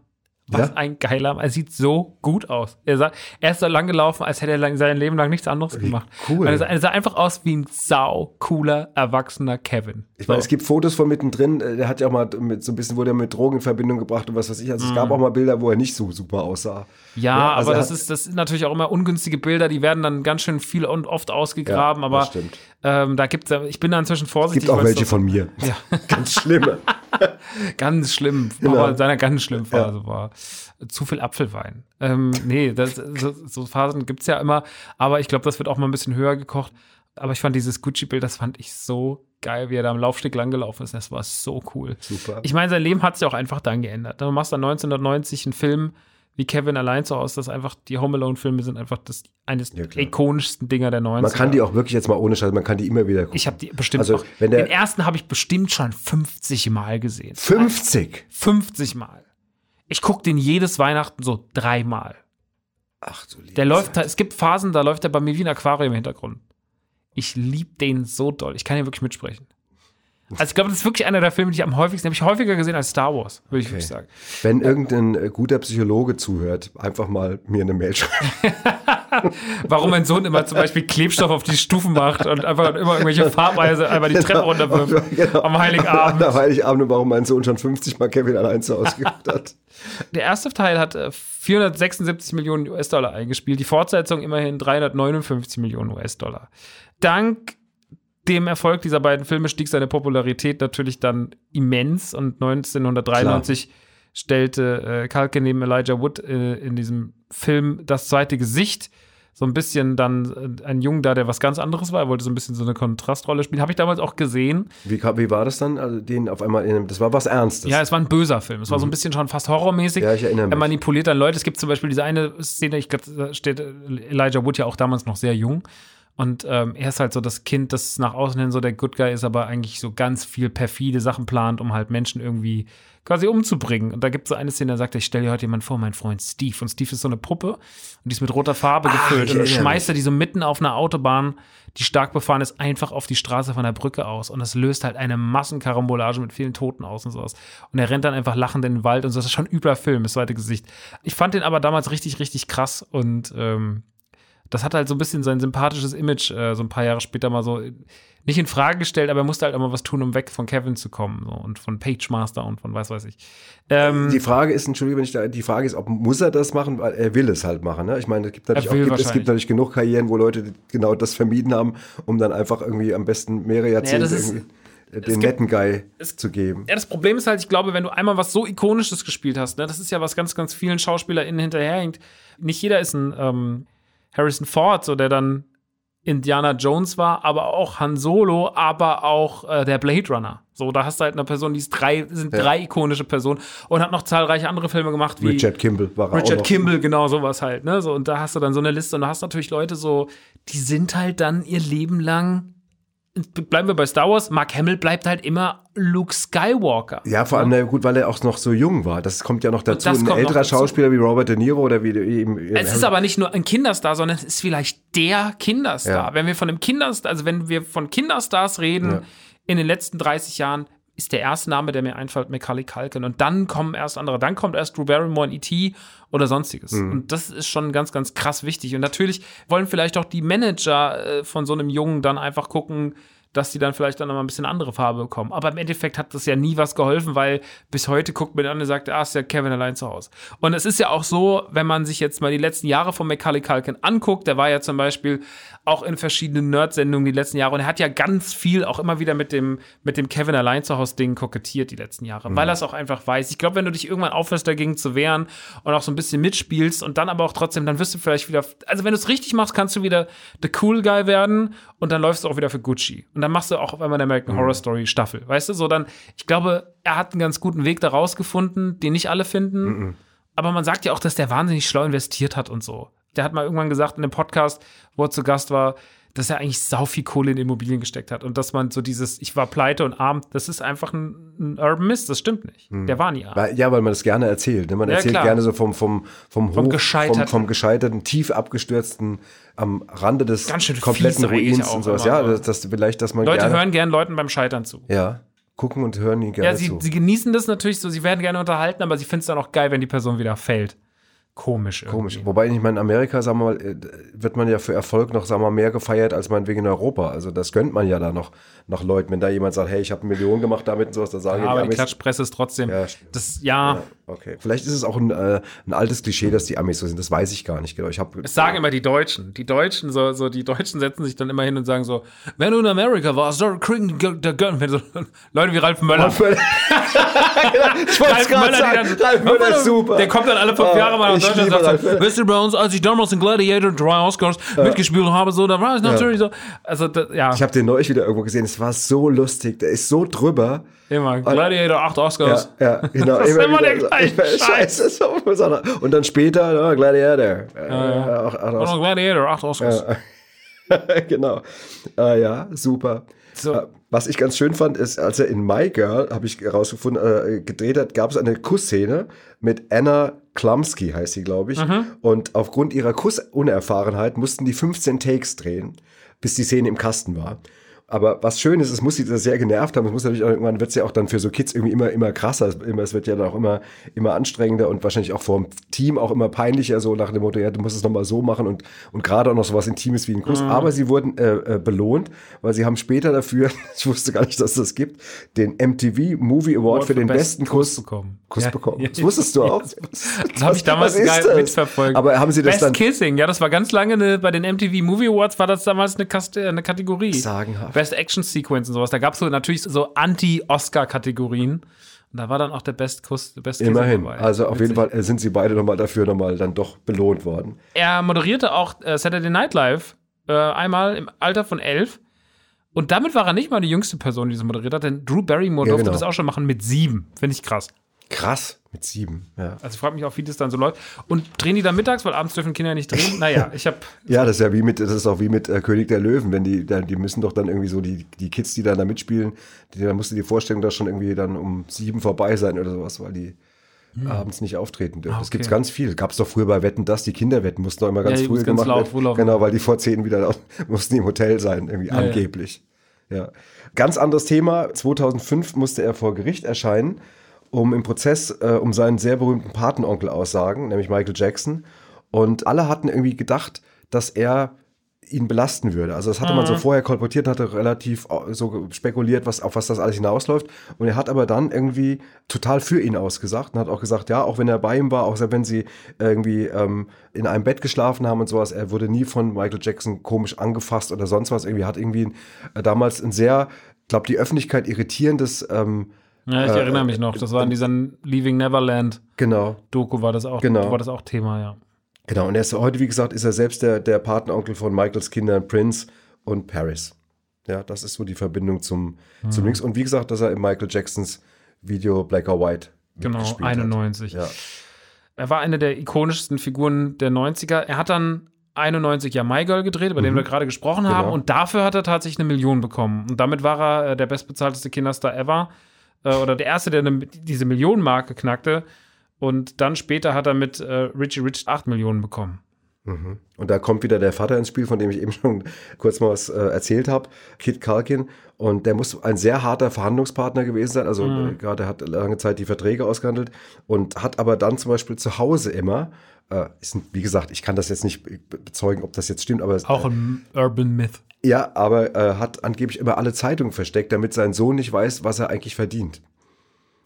Was ja? ein geiler Mann. Er sieht so gut aus. Er, sah, er ist so lang gelaufen, als hätte er sein Leben lang nichts anderes gemacht. Cool. Er sah, er sah einfach aus wie ein sau cooler, erwachsener Kevin. Ich meine, so. Es gibt Fotos von mittendrin. Der hat ja auch mal mit, so ein bisschen, wurde er mit Drogen in Verbindung gebracht und was weiß ich. Also es mhm. gab auch mal Bilder, wo er nicht so super aussah. Ja, ja also aber das, ist, das sind natürlich auch immer ungünstige Bilder. Die werden dann ganz schön viel und oft ausgegraben. Ja, das aber stimmt. Ähm, da gibt's, ich bin da inzwischen vorsichtig. Es gibt auch welche von mir. Ja. Ganz schlimme. ganz schlimm. Genau. Seiner ganz schlimmen Phase ja. war. Zu viel Apfelwein. Ähm, nee, das, so, so Phasen gibt's ja immer. Aber ich glaube, das wird auch mal ein bisschen höher gekocht. Aber ich fand dieses Gucci-Bild, das fand ich so geil, wie er da am Laufsteg langgelaufen ist. Das war so cool. Super. Ich meine, sein Leben hat sich auch einfach dann geändert. Du machst dann neunzehnhundertneunzig einen Film wie Kevin allein so aus, dass einfach die Home Alone-Filme sind einfach das eines ja, der ikonischsten Dinger der neunziger. Man kann die auch wirklich jetzt mal ohne Scheiß, man kann die immer wieder gucken. Ich habe die bestimmt also, auch, wenn der, den ersten habe ich bestimmt schon fünfzig Mal gesehen. fünfzig? fünfzig Mal. Ich gucke den jedes Weihnachten so dreimal. Ach du liebe Der läuft da, es gibt Phasen, da läuft der bei mir wie ein Aquarium im Hintergrund. Ich liebe den so doll. Ich kann hier wirklich mitsprechen. Also ich glaube, das ist wirklich einer der Filme, die ich am häufigsten, habe ich häufiger gesehen als Star Wars, würde ich okay. wirklich sagen. Wenn irgendein äh, guter Psychologe zuhört, einfach mal mir eine Mail schreiben. Warum mein Sohn immer zum Beispiel Klebstoff auf die Stufen macht und einfach immer irgendwelche Farbweise einfach die genau. Treppe runterwirft genau. am Heiligabend. Am Heiligabend und warum mein Sohn schon fünfzig Mal Kevin allein zu Hause geguckt hat. Der erste Teil hat vierhundertsechsundsiebzig Millionen US-Dollar eingespielt, die Fortsetzung immerhin dreihundertneunundfünfzig Millionen US-Dollar. Dank dem Erfolg dieser beiden Filme stieg seine Popularität natürlich dann immens und neunzehnhundertdreiundneunzig Klar. stellte äh, Culkin neben Elijah Wood äh, in diesem Film Das Zweite Gesicht so ein bisschen dann äh, einen Jungen da, der was ganz anderes war. Er wollte so ein bisschen so eine Kontrastrolle spielen. Habe ich damals auch gesehen. Wie, wie war das dann? Also den auf einmal in einem, das war was Ernstes. Ja, es war ein böser Film. Es war mhm. so ein bisschen schon fast horrormäßig. Ja, ich erinnere mich. Er manipuliert dann Leute. Es gibt zum Beispiel diese eine Szene, ich glaube, da steht Elijah Wood ja auch damals noch sehr jung. Und ähm, er ist halt so das Kind, das nach außen hin so der Good Guy ist, aber eigentlich so ganz viel perfide Sachen plant, um halt Menschen irgendwie quasi umzubringen. Und da gibt es so eine Szene, da sagt er, ich stelle dir heute jemanden vor, mein Freund Steve. Und Steve ist so eine Puppe und die ist mit roter Farbe gefüllt. Ach, und dann schmeißt er die so mitten auf einer Autobahn, die stark befahren ist, einfach auf die Straße von der Brücke aus. Und das löst halt eine Massenkarambolage mit vielen Toten aus und so aus. Und er rennt dann einfach lachend in den Wald und so. Das ist schon ein übler Film, das zweite Gesicht. Ich fand den aber damals richtig, richtig krass und ähm, das hat halt so ein bisschen sein sympathisches Image äh, so ein paar Jahre später mal so nicht in Frage gestellt, aber er musste halt immer was tun, um weg von Kevin zu kommen so, und von Page Master und von was weiß ich. Ähm, die Frage ist, Entschuldigung, wenn ich da, die Frage ist, ob muss er das machen, weil er will es halt machen. Ne? Ich meine, es gibt natürlich, auch, gibt, es gibt natürlich genug Karrieren, wo Leute genau das vermieden haben, um dann einfach irgendwie am besten mehrere Jahrzehnte naja, irgendwie den gibt, netten Guy es, zu geben. Ja, das Problem ist halt, ich glaube, wenn du einmal was so Ikonisches gespielt hast, ne, das ist ja was ganz, ganz vielen SchauspielerInnen hinterherhängt. Nicht jeder ist ein ähm, Harrison Ford, so der dann Indiana Jones war, aber auch Han Solo, aber auch äh, der Blade Runner. So, da hast du halt eine Person, die ist drei, sind ja. drei ikonische Personen und hat noch zahlreiche andere Filme gemacht, wie Richard Kimball war er Richard auch Kimball, genau, sowas halt, ne? So, und da hast du dann so eine Liste und da hast natürlich Leute so, die sind halt dann ihr Leben lang. Bleiben wir bei Star Wars, Mark Hamill bleibt halt immer Luke Skywalker. Ja, vor allem, na gut, weil er auch noch so jung war. Das kommt ja noch dazu. Ein älterer Schauspieler wie Robert De Niro oder wie eben. Es ist aber nicht nur ein Kinderstar, sondern es ist vielleicht der Kinderstar. Ja. Wenn wir von einem Kinderstar, also wenn wir von Kinderstars reden, ja. in den letzten dreißig Jahren ist der erste Name, der mir einfällt, Macaulay Culkin. Und dann kommen erst andere. Dann kommt erst Drew Barrymore in E T oder Sonstiges. Mhm. Und das ist schon ganz, ganz krass wichtig. Und natürlich wollen vielleicht auch die Manager von so einem Jungen dann einfach gucken, dass die dann vielleicht dann nochmal ein bisschen andere Farbe bekommen. Aber im Endeffekt hat das ja nie was geholfen, weil bis heute guckt man an und sagt, ah, ist ja Kevin allein zu Hause. Und es ist ja auch so, wenn man sich jetzt mal die letzten Jahre von Macaulay Culkin anguckt, der war ja zum Beispiel auch in verschiedenen Nerd-Sendungen die letzten Jahre und er hat ja ganz viel auch immer wieder mit dem, mit dem Kevin allein zu Hause-Ding kokettiert die letzten Jahre, mhm. weil er es auch einfach weiß. Ich glaube, wenn du dich irgendwann aufhörst, dagegen zu wehren und auch so ein bisschen mitspielst und dann aber auch trotzdem, dann wirst du vielleicht wieder, also wenn du es richtig machst, kannst du wieder the cool guy werden und dann läufst du auch wieder für Gucci. Und dann machst du auch auf einmal eine American Horror Story Staffel, weißt du? So dann, ich glaube, er hat einen ganz guten Weg da rausgefunden, den nicht alle finden. Mm-mm. Aber man sagt ja auch, dass der wahnsinnig schlau investiert hat und so. Der hat mal irgendwann gesagt in einem Podcast, wo er zu Gast war, dass er eigentlich sau viel Kohle in Immobilien gesteckt hat. Und dass man so dieses, ich war pleite und arm, das ist einfach ein, ein Urban Mist, das stimmt nicht. Mm. Der war nie arm. Weil, ja, weil man das gerne erzählt. Ne? Man ja, erzählt klar. gerne so vom, vom, vom, vom, hoch, gescheiterten. vom, vom gescheiterten, tief abgestürzten am Rande des kompletten Ruins und sowas. Ja, das, das vielleicht, dass man Leute gerne hören gern Leuten beim Scheitern zu. Ja, gucken und hören ihnen gerne ja, sie, zu. Sie genießen das natürlich so, sie werden gerne unterhalten, aber sie finden es dann auch geil, wenn die Person wieder fällt. Komisch irgendwie. Komisch. Wobei, ich meine, in Amerika, sagen wir mal, wird man ja für Erfolg noch, sagen wir mal, mehr gefeiert als meinetwegen in Europa. Also das gönnt man ja da noch, noch Leuten. Wenn da jemand sagt, hey, ich habe eine Million gemacht damit und sowas, dann sagen ja, die aber Amis, die Klatschpresse ist trotzdem, ja, das, ja. ja. Okay. Vielleicht ist es auch ein, äh, ein altes Klischee, dass die Amis so sind. Das weiß ich gar nicht genau. Ich hab, es sagen ja. immer die Deutschen. Die Deutschen, so, so, die Deutschen setzen sich dann immer hin und sagen so, wenn du in Amerika warst, da kriegen der Gun. Wenn so, Leute wie Ralf Möller. Ralf Möller, ich Ralf Möller, sagen, dann, Ralf Möller ist super. Der kommt dann alle fünf oh, Jahre mal nach Deutschland und sagt so, wisst ihr bei uns, als ich damals in Gladiator drei Oscars ja. mitgespielt habe, so, da war ich natürlich ja. so. Also, das, ja. Ich habe den neulich wieder irgendwo gesehen. Es war so lustig. Der ist so drüber. Immer, Gladiator acht Oscars. Ja, ja genau. Das ist immer, immer der gleiche Scheiße. Scheiße. Und dann später, oh, Gladiator. Äh, ja. acht, acht Oscars. Gladiator acht Oscars. Ja. Genau. Äh, ja, super. So. Was ich ganz schön fand, ist, als er in My Girl, habe ich herausgefunden, äh, gedreht hat, gab es eine Kussszene mit Anna Klumsky, heißt sie, glaube ich. Mhm. Und aufgrund ihrer Kussunerfahrenheit mussten die fünfzehn Takes drehen, bis die Szene im Kasten war. Aber was schön ist, es muss sie sehr genervt haben. Es muss natürlich auch, irgendwann wird es ja auch dann für so Kids irgendwie immer, immer krasser. Es wird ja dann auch immer, immer anstrengender und wahrscheinlich auch vom Team auch immer peinlicher, so nach dem Motto, ja, du musst es nochmal so machen und, und gerade auch noch sowas Intimes wie ein Kuss. Mhm. Aber sie wurden äh, äh, belohnt, weil sie haben später dafür, ich wusste gar nicht, dass es das gibt, den M T V Movie Award für den besten Kuss, Kuss bekommen. Kuss ja. bekommen. Das wusstest du auch. Das, das habe ich damals geil das? mitverfolgt. Aber haben sie das Best dann Kissing, ja, das war ganz lange eine, bei den M T V Movie Awards war das damals eine, Kaste, eine Kategorie. Sagenhaft. Best Action Sequence und sowas. Da gab es so natürlich so Anti-Oscar-Kategorien. Und da war dann auch der Best Kuss, der Best Kuss immerhin. Dabei. Also auf Witzig. jeden Fall sind sie beide nochmal dafür nochmal dann doch belohnt worden. Er moderierte auch äh, Saturday Night Live äh, einmal im Alter von elf. Und damit war er nicht mal die jüngste Person, die das moderiert hat, denn Drew Barrymore ja, durfte genau. das auch schon machen mit sieben. Finde ich krass. Krass, mit sieben. Ja. Also ich frage mich auch, wie das dann so läuft. Und drehen die dann mittags, weil abends dürfen Kinder nicht drehen? Naja, ich habe... ja, das ist ja wie mit, das ist auch wie mit äh, König der Löwen, wenn die, da, die müssen doch dann irgendwie so, die, die Kids, die dann da mitspielen, die, da musst du dir vorstellen, dass schon irgendwie dann um sieben vorbei sein oder sowas, weil die hm. abends nicht auftreten dürfen. Ah, okay. Das gibt's ganz viel. Gab es doch früher bei Wetten, dass die Kinder wetten mussten doch immer ganz ja, früh gemacht werden. Genau, weil die vor zehn wieder mussten im Hotel sein, irgendwie ja, angeblich. Ja. ja. Ganz anderes Thema. zweitausendfünf musste er vor Gericht erscheinen, um im Prozess äh, um seinen sehr berühmten Patenonkel aussagen, nämlich Michael Jackson. Und alle hatten irgendwie gedacht, dass er ihn belasten würde. Also das hatte mhm. man so vorher kolportiert, hatte relativ so spekuliert, was, auf was das alles hinausläuft. Und er hat aber dann irgendwie total für ihn ausgesagt und hat auch gesagt, ja, auch wenn er bei ihm war, auch wenn sie irgendwie ähm, in einem Bett geschlafen haben und sowas, er wurde nie von Michael Jackson komisch angefasst oder sonst was. Irgendwie hat irgendwie äh, damals ein sehr, ich glaube, die Öffentlichkeit irritierendes ähm, ja, ich erinnere mich noch. Das war in dieser Leaving Neverland. Genau. Doku war das auch, genau. war das auch Thema, ja. Genau, und er ist heute, wie gesagt, ist er selbst der, der Patenonkel von Michaels Kindern Prince und Paris. Ja, das ist so die Verbindung zum, mhm. zum Links. Und wie gesagt, dass er in Michael Jacksons Video Black or White mitgespielt hat. Genau, einundneunzig. Ja. Er war eine der ikonischsten Figuren der neunziger. Er hat dann einundneunzig ja My Girl gedreht, über mhm. den wir gerade gesprochen genau. haben. Und dafür hat er tatsächlich eine Million bekommen. Und damit war er der bestbezahlteste Kinderstar ever. Oder der erste, der eine, diese Millionenmarke knackte. Und dann später hat er mit äh, Richie Rich acht Millionen bekommen. Mhm. Und da kommt wieder der Vater ins Spiel, von dem ich eben schon kurz mal was äh, erzählt habe, Kit Culkin. Und der muss ein sehr harter Verhandlungspartner gewesen sein. Also mhm. äh, gerade hat lange Zeit die Verträge ausgehandelt. Und hat aber dann zum Beispiel zu Hause immer, äh, ist, wie gesagt, ich kann das jetzt nicht bezeugen, ob das jetzt stimmt. aber Auch äh, ein Urban Myth. Ja, aber äh, hat angeblich immer alle Zeitungen versteckt, damit sein Sohn nicht weiß, was er eigentlich verdient.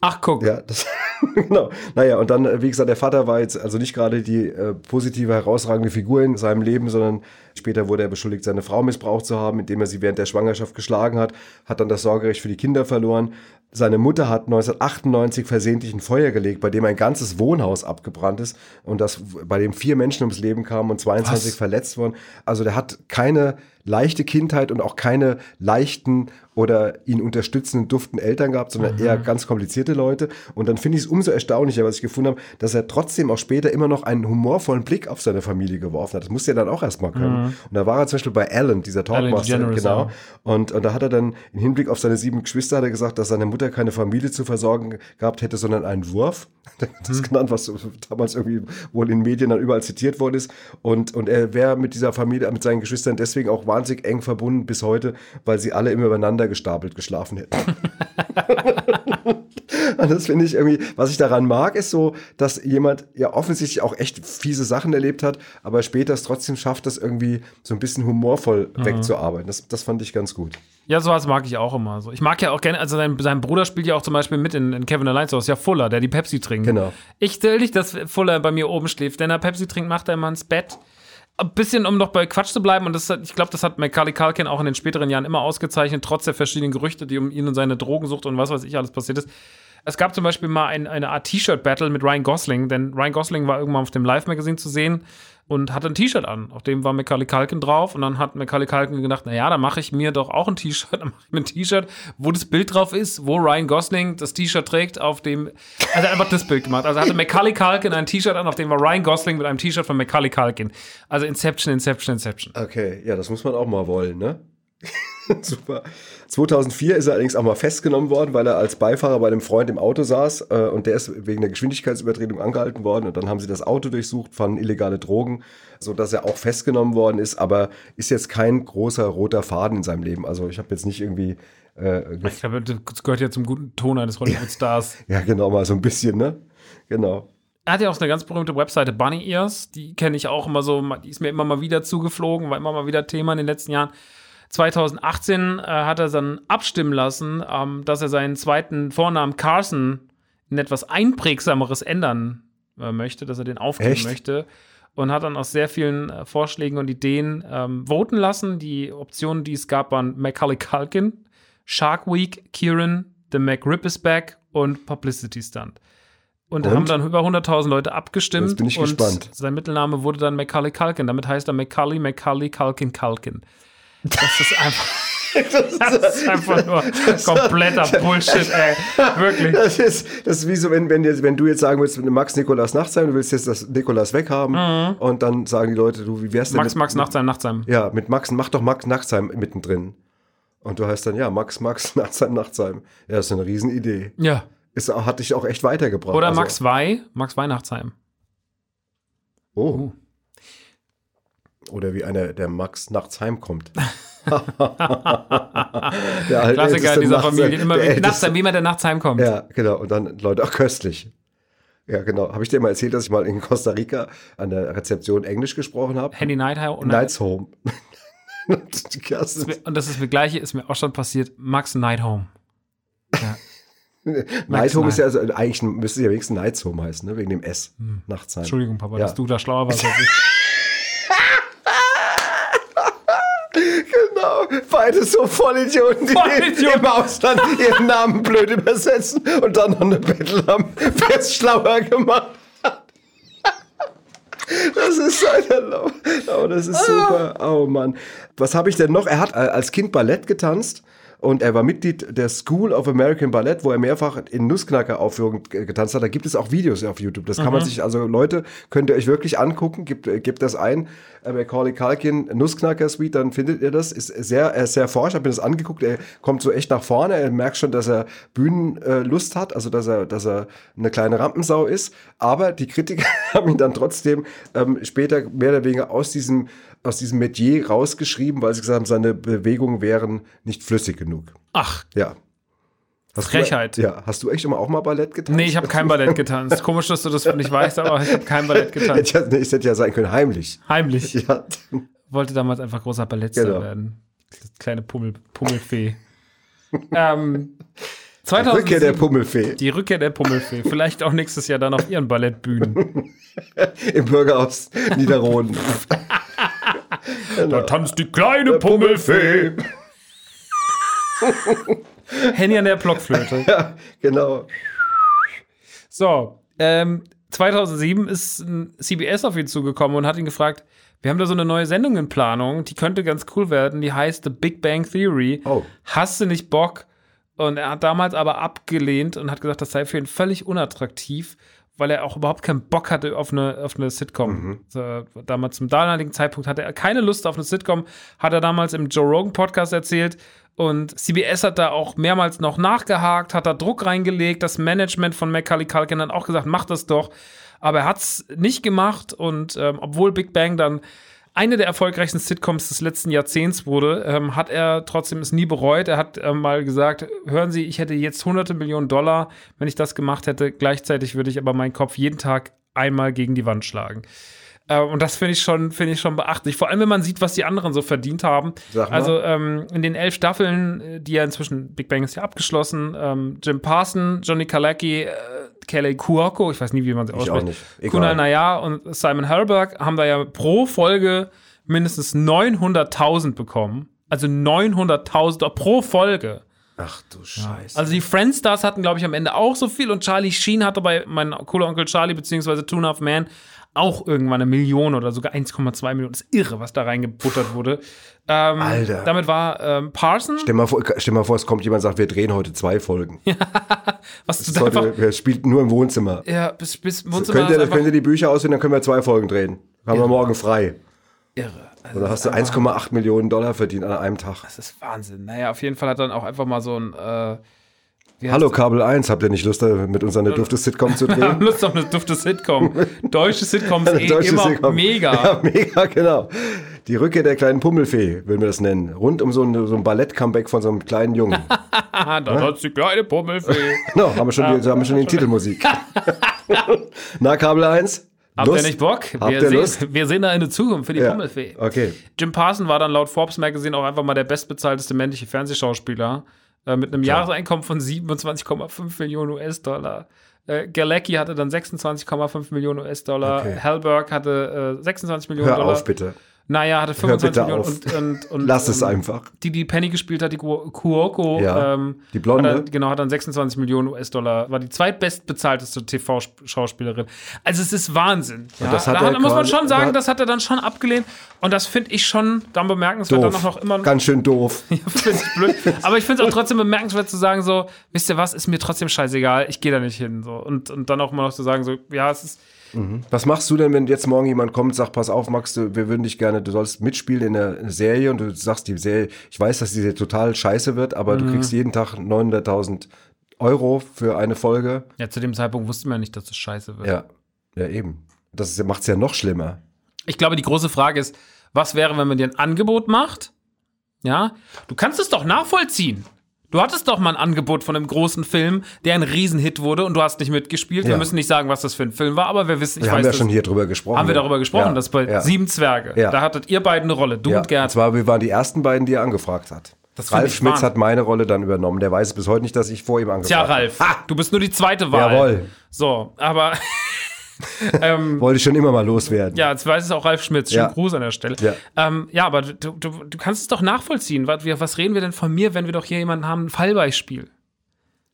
Ach, guck. Ja, das, genau. Naja, und dann, wie gesagt, der Vater war jetzt also nicht gerade die äh, positive, herausragende Figur in seinem Leben, sondern später wurde er beschuldigt, seine Frau missbraucht zu haben, indem er sie während der Schwangerschaft geschlagen hat, hat dann das Sorgerecht für die Kinder verloren. Seine Mutter hat neunzehnhundertachtundneunzig versehentlich ein Feuer gelegt, bei dem ein ganzes Wohnhaus abgebrannt ist und das, bei dem vier Menschen ums Leben kamen und zweiundzwanzig Was? verletzt wurden. Also der hat keine leichte Kindheit und auch keine leichten oder ihn unterstützenden, duftenden Eltern gehabt, sondern mhm. eher ganz komplizierte Leute. Und dann finde ich es umso erstaunlicher, was ich gefunden habe, dass er trotzdem auch später immer noch einen humorvollen Blick auf seine Familie geworfen hat. Das musste er dann auch erstmal können. Mhm. Und da war er zum Beispiel bei Alan, dieser Talkmaster, genau. Und, und da hat er dann im Hinblick auf seine sieben Geschwister hat er gesagt, dass seine Mutter keine Familie zu versorgen gehabt hätte, sondern einen Wurf. Das mhm. genannt, was damals irgendwie wohl in Medien dann überall zitiert worden ist. Und, und er wäre mit dieser Familie, mit seinen Geschwistern deswegen auch wahnsinnig eng verbunden bis heute, weil sie alle immer übereinander gestapelt geschlafen hätten. Und das finde ich irgendwie, was ich daran mag, ist so, dass jemand ja offensichtlich auch echt fiese Sachen erlebt hat, aber später es trotzdem schafft, das irgendwie so ein bisschen humorvoll mhm. wegzuarbeiten. Das, das fand ich ganz gut. Ja, sowas mag ich auch immer. Ich mag ja auch gerne, also sein, sein Bruder spielt ja auch zum Beispiel mit in, in Kevin Allein zu Hause, ja Fuller, der die Pepsi trinkt. Genau. Ich will nicht, dass Fuller bei mir oben schläft, denn er Pepsi trinkt, macht er immer ins Bett. Ein bisschen, um noch bei Quatsch zu bleiben, und das, ich glaube, das hat Macaulay Culkin auch in den späteren Jahren immer ausgezeichnet, trotz der verschiedenen Gerüchte, die um ihn und seine Drogensucht und was weiß ich alles passiert ist. Es gab zum Beispiel mal ein, eine Art T-Shirt-Battle mit Ryan Gosling, denn Ryan Gosling war irgendwann auf dem Live-Magazin zu sehen und hatte ein T-Shirt an, auf dem war Macaulay Culkin drauf, und dann hat Macaulay Culkin gedacht, naja, da mache ich mir doch auch ein T-Shirt, dann mache ich mir ein T-Shirt, wo das Bild drauf ist, wo Ryan Gosling das T-Shirt trägt, auf dem, also einfach das Bild gemacht, also hatte Macaulay Culkin ein T-Shirt an, auf dem war Ryan Gosling mit einem T-Shirt von Macaulay Culkin, also Inception, Inception, Inception. Okay, ja, das muss man auch mal wollen, ne? Super. zweitausendvier ist er allerdings auch mal festgenommen worden, weil er als Beifahrer bei einem Freund im Auto saß äh, und der ist wegen der Geschwindigkeitsübertretung angehalten worden, und dann haben sie das Auto durchsucht, fanden illegale Drogen, sodass er auch festgenommen worden ist, aber ist jetzt kein großer roter Faden in seinem Leben. Also ich habe jetzt nicht irgendwie äh, ich glaube, das gehört ja zum guten Ton eines Hollywood-Stars. Ja, genau, mal so ein bisschen, ne? Genau. Er hat ja auch eine ganz berühmte Webseite, Bunny Ears, die kenne ich auch immer so, die ist mir immer mal wieder zugeflogen, war immer mal wieder Thema in den letzten Jahren. zweitausendachtzehn äh, hat er dann abstimmen lassen, ähm, dass er seinen zweiten Vornamen Carson in etwas Einprägsameres ändern äh, möchte, dass er den aufgeben Echt? möchte. Und hat dann aus sehr vielen äh, Vorschlägen und Ideen ähm, voten lassen. Die Optionen, die es gab, waren Macaulay Culkin, Shark Week, Kieran, The McRib is Back und Publicity Stunt. Und, und haben dann über hunderttausend Leute abgestimmt. Jetzt bin ich und gespannt. Sein Mittelname wurde dann Macaulay Culkin. Damit heißt er Macaulay, Macaulay, Culkin, Culkin. Das ist einfach Das, das ist einfach nur kompletter Bullshit, ey. Wirklich. Das ist, das ist wie so, wenn, wenn, jetzt, wenn du jetzt sagen willst, Max Nikolaus Nachtsheim, du willst jetzt das Nikolaus weghaben, mhm. und dann sagen die Leute, du, wie wär's denn? Max, mit, Max, Nachtsheim, Nachtsheim. Ja, mit Max, mach doch Max Nachtsheim mittendrin. Und du heißt dann, ja, Max, Max, Nachtsheim, Nachtsheim. Ja, das ist eine Riesenidee. Ja. Ist, hat dich auch echt weitergebracht. Oder also. Max Wei, Max Weihnachtsheim. Oh. Uh. Oder wie einer, der Max nachts heimkommt. Der Klassiker dieser nachts, Familie. Immer wie nachts, wie man der nachts heimkommt. Ja, genau. Und dann Leute, ach, köstlich. Ja, genau. Habe ich dir mal erzählt, dass ich mal in Costa Rica an der Rezeption Englisch gesprochen habe? Handy Night Home. Nights Home. Und das ist mir gleiche, ist mir auch schon passiert. Max Night Home. Ja. Night Home ist ja, also eigentlich müsste es ja wenigstens Nights Home heißen, ne? Wegen dem S. Hm. Nachts heim. Entschuldigung, Papa, ja. Dass du da schlauer warst als ich. Genau, beide so Vollidioten, die Vollidioten. Im Ausland ihren Namen blöd übersetzen und dann noch eine Battle haben, wer es schlauer gemacht hat. Das ist so, oh, das ist super. Oh Mann. Was habe ich denn noch? Er hat als Kind Ballett getanzt und er war Mitglied der School of American Ballet, wo er mehrfach in Nussknacker-Aufführungen getanzt hat. Da gibt es auch Videos auf YouTube. Das kann mhm. man sich, also Leute, könnt ihr euch wirklich angucken. Gebt, gebt das ein. Macaulay Culkin, Nussknacker Suite, dann findet ihr das. Ist sehr, er ist sehr forsch. Ich habe mir das angeguckt. Er kommt so echt nach vorne. Er merkt schon, dass er Bühnenlust hat, also dass er, dass er eine kleine Rampensau ist. Aber die Kritiker haben ihn dann trotzdem ähm, später mehr oder weniger aus diesem aus diesem Metier rausgeschrieben, weil sie gesagt haben, seine Bewegungen wären nicht flüssig genug. Ach. Ja. Hast Frechheit. Du, ja. Hast du echt immer auch mal Ballett getanzt? Nee, ich habe kein Ballett getanzt. Komisch, dass du das nicht weißt, aber ich habe kein Ballett getanzt. Ich, ich hätte ja sein können, heimlich. Heimlich. Ja. Wollte damals einfach großer Ballettsänger genau. werden. Kleine Pummel, Pummelfee. ähm, zweitausendsieben, die Rückkehr der Pummelfee. Die Rückkehr der Pummelfee. Vielleicht auch nächstes Jahr dann auf ihren Ballettbühnen. Im Bürgerhaus Niederroden. Da tanzt die kleine Pummelfee. Handy an der Blockflöte. Ja, genau. So, ähm, zweitausendsieben ist C B S auf ihn zugekommen und hat ihn gefragt, wir haben da so eine neue Sendung in Planung, die könnte ganz cool werden, die heißt The Big Bang Theory. Oh. Hast du nicht Bock? Und er hat damals aber abgelehnt und hat gesagt, das sei für ihn völlig unattraktiv, weil er auch überhaupt keinen Bock hatte auf eine, auf eine Sitcom. Mhm. So, damals zum damaligen Zeitpunkt hatte er keine Lust auf eine Sitcom, hat er damals im Joe Rogan Podcast erzählt. Und C B S hat da auch mehrmals noch nachgehakt, hat da Druck reingelegt. Das Management von Macaulay Culkin hat auch gesagt, mach das doch. Aber er hat es nicht gemacht. Und ähm, obwohl Big Bang dann eine der erfolgreichsten Sitcoms des letzten Jahrzehnts wurde, ähm, hat er trotzdem es nie bereut. Er hat ähm, mal gesagt, hören Sie, ich hätte jetzt hunderte Millionen Dollar, wenn ich das gemacht hätte. Gleichzeitig würde ich aber meinen Kopf jeden Tag einmal gegen die Wand schlagen. Äh, und das finde ich schon, finde ich schon beachtlich. Vor allem, wenn man sieht, was die anderen so verdient haben. Also ähm, in den elf Staffeln, die ja inzwischen, Big Bang ist ja abgeschlossen, ähm, Jim Parsons, Johnny Galecki, äh, Kelly Cuoco, ich weiß nie, wie man sie ausspricht, Kunal Nayyar und Simon Helberg haben da ja pro Folge mindestens neunhunderttausend bekommen. Also neunhunderttausend pro Folge. Ach du Scheiße. Also die Friendstars hatten, glaube ich, am Ende auch so viel und Charlie Sheen hatte bei meinem cooler Onkel Charlie beziehungsweise Two and a Half Men auch irgendwann eine Million oder sogar eins Komma zwei Millionen. Das ist irre, was da reingebuttert wurde. Ähm, Alter. Damit war ähm, Parsons. Stell mal vor, stell mal vor, es kommt jemand und sagt, wir drehen heute zwei Folgen. Was das du da einfach, wir spielen nur im Wohnzimmer. Ja, bis, bis Wohnzimmer. Könnt ihr, einfach, könnt ihr die Bücher auswählen, dann können wir zwei Folgen drehen. Haben irre. Wir morgen frei. Irre. Also oder hast du eins Komma acht Millionen Dollar verdient an einem Tag. Das ist Wahnsinn. Naja, auf jeden Fall hat dann auch einfach mal so ein äh, Hallo Kabel eins, habt ihr nicht Lust, mit uns eine dufte Sitcom zu drehen? Wir haben Lust auf eine dufte Sitcom. Deutsche Sitcoms eh immer Sitcom. Mega. Ja, mega, genau. Die Rückkehr der kleinen Pummelfee, würden wir das nennen. Rund um so ein, so ein Ballett-Comeback von so einem kleinen Jungen. Dann ja? Hat's die kleine Pummelfee. No, haben wir schon, die, haben wir schon die Titelmusik. Na, Kabel eins? Habt Lust? Ihr nicht Bock? Wir sehen, wir sehen da eine Zukunft für die ja. Pummelfee. Okay. Jim Parsons war dann laut Forbes Magazine auch einfach mal der bestbezahlteste männliche Fernsehschauspieler. Mit einem Jahreseinkommen von siebenundzwanzig Komma fünf Millionen U S Dollar. Äh, Galecki hatte dann sechsundzwanzig Komma fünf Millionen U S Dollar. Okay. Helberg hatte äh, sechsundzwanzig Millionen Dollar. Hör auf, bitte. Naja, hatte fünfundzwanzig Millionen und, und, und lass es ähm, einfach. Die, die Penny gespielt hat, die Kuoko, ja, ähm, die Blonde. Hat dann, genau, hat dann sechsundzwanzig Millionen U S Dollar, war die zweitbestbezahlteste T V-Schauspielerin. Also es ist Wahnsinn. Ja, das hat da hat, muss man schon sagen, hat, das hat er dann schon abgelehnt. Und das finde ich schon dann bemerkenswert. Doof. Dann noch immer ganz schön doof. Ja, finde ich blöd. Aber ich finde es auch trotzdem bemerkenswert zu sagen so, wisst ihr was, ist mir trotzdem scheißegal, ich gehe da nicht hin. So. Und, und dann auch mal noch zu sagen so, ja, es ist. Mhm. Was machst du denn, wenn jetzt morgen jemand kommt und sagt, pass auf, Max, du, wir würden dich gerne, du sollst mitspielen in der Serie und du sagst, die Serie, ich weiß, dass die Serie total scheiße wird, aber mhm. du kriegst jeden Tag neunhunderttausend Euro für eine Folge. Ja, zu dem Zeitpunkt wussten wir ja nicht, dass es scheiße wird. Ja, ja eben. Das macht es ja noch schlimmer. Ich glaube, die große Frage ist, was wäre, wenn man dir ein Angebot macht? Ja, du kannst es doch nachvollziehen. Du hattest doch mal ein Angebot von einem großen Film, der ein Riesenhit wurde und du hast nicht mitgespielt. Ja. Wir müssen nicht sagen, was das für ein Film war, aber wir wissen, ich wir weiß. Wir haben ja schon hier drüber gesprochen. Haben wir darüber gesprochen, ja. dass bei ja. Sieben Zwerge, ja. da hattet ihr beiden eine Rolle, du ja. und Gerd. Und zwar, wir waren die ersten beiden, die er angefragt hat. Das Ralf Schmitz spannend. Hat meine Rolle dann übernommen. Der weiß bis heute nicht, dass ich vor ihm angefragt habe. Tja, Ralf, ha! Du bist nur die zweite Wahl. Jawohl. So, aber ähm, wollte ich schon immer mal loswerden. Ja, jetzt weiß es auch Ralf Schmitz. Schönen ja. Gruß an der Stelle. Ja, ähm, ja aber du, du, du kannst es doch nachvollziehen. Was, was reden wir denn von mir, wenn wir doch hier jemanden haben, ein Fallbeispiel?